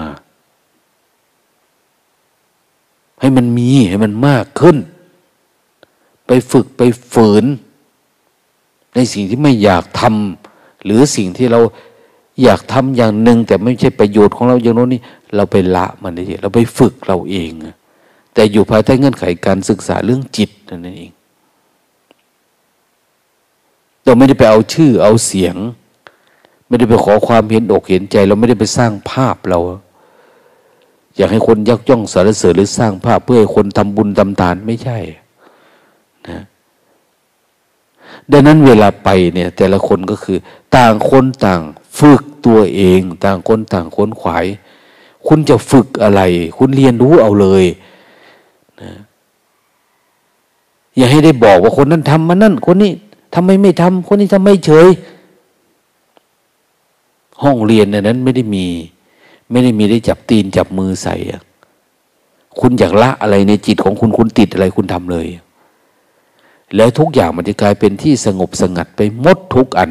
ให้มันมีให้มันมากขึ้นไปฝึกไปฝืนในสิ่งที่ไม่อยากทำหรือสิ่งที่เราอยากทำอย่างหนึ่งแต่ไม่ใช่ประโยชน์ของเราอย่างโน้นนี่เราไปละมันได้เราไปฝึกเราเองแต่อยู่ภายใต้เงื่อนไขการศึกษาเรื่องจิตนั่นเองเราไม่ได้ไปเอาชื่อเอาเสียงไม่ได้ไปขอความเห็นอกเห็นใจเราไม่ได้ไปสร้างภาพเราอยากให้คนยักย่องสรรเสริญหรือสร้างภาพเพื่อให้คนทำบุญทำทานไม่ใช่นะดังนั้นเวลาไปเนี่ยแต่ละคนก็คือต่างคนต่างฝึกตัวเองต่างคนต่างค้นขวายคุณจะฝึกอะไรคุณเรียนรู้เอาเลยนะอย่าให้ได้บอกว่าคนนั้นทำมันนั่นคนนี้ทำไมไม่ทำคนนี้ทำไมเฉยห้องเรียนอันนั้นไม่ได้มีไม่ได้มีได้จับตีนจับมือใส่คุณอยากละอะไรในจิตของคุณคุณติดอะไรคุณทำเลยแล้วทุกอย่างมันจะกลายเป็นที่สงบสงัดไปหมดทุกอัน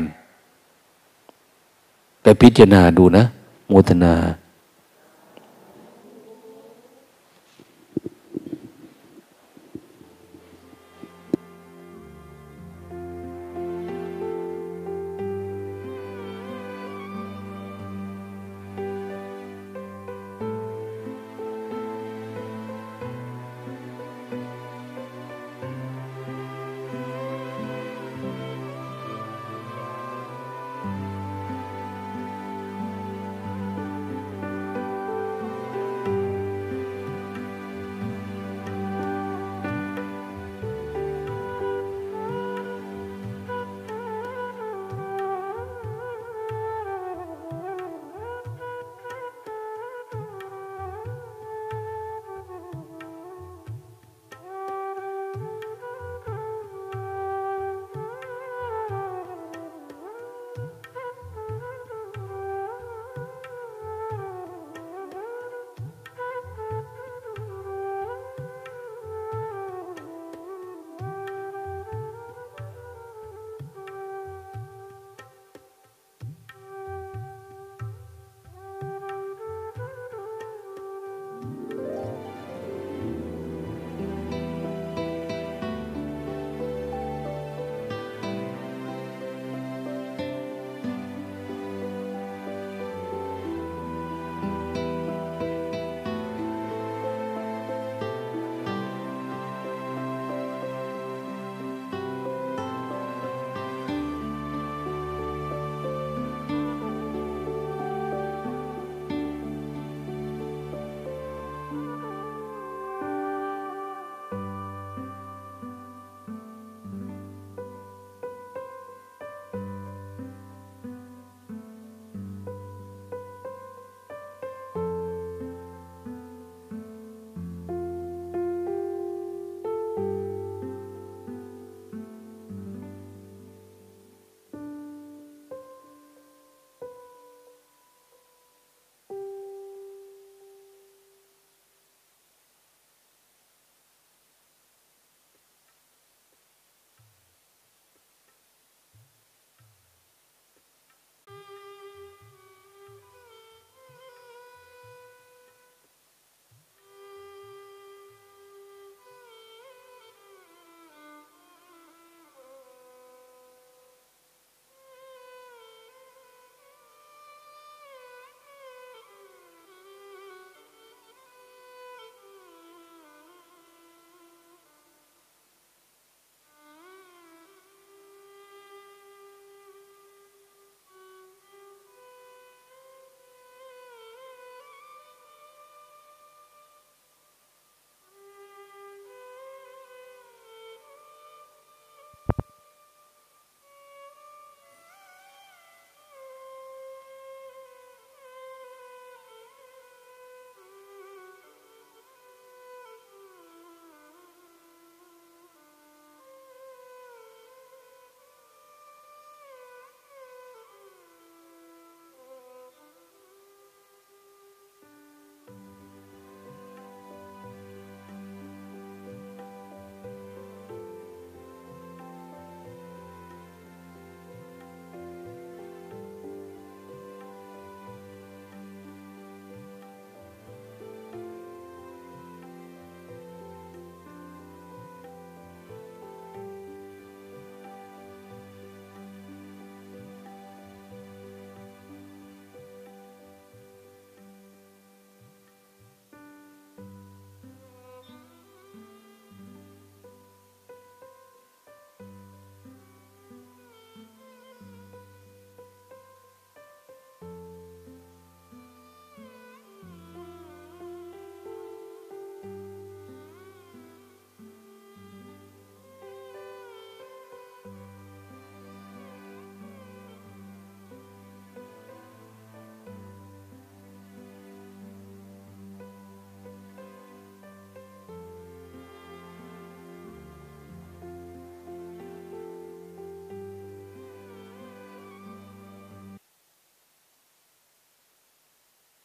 ไปพิจารณาดูนะโมทนา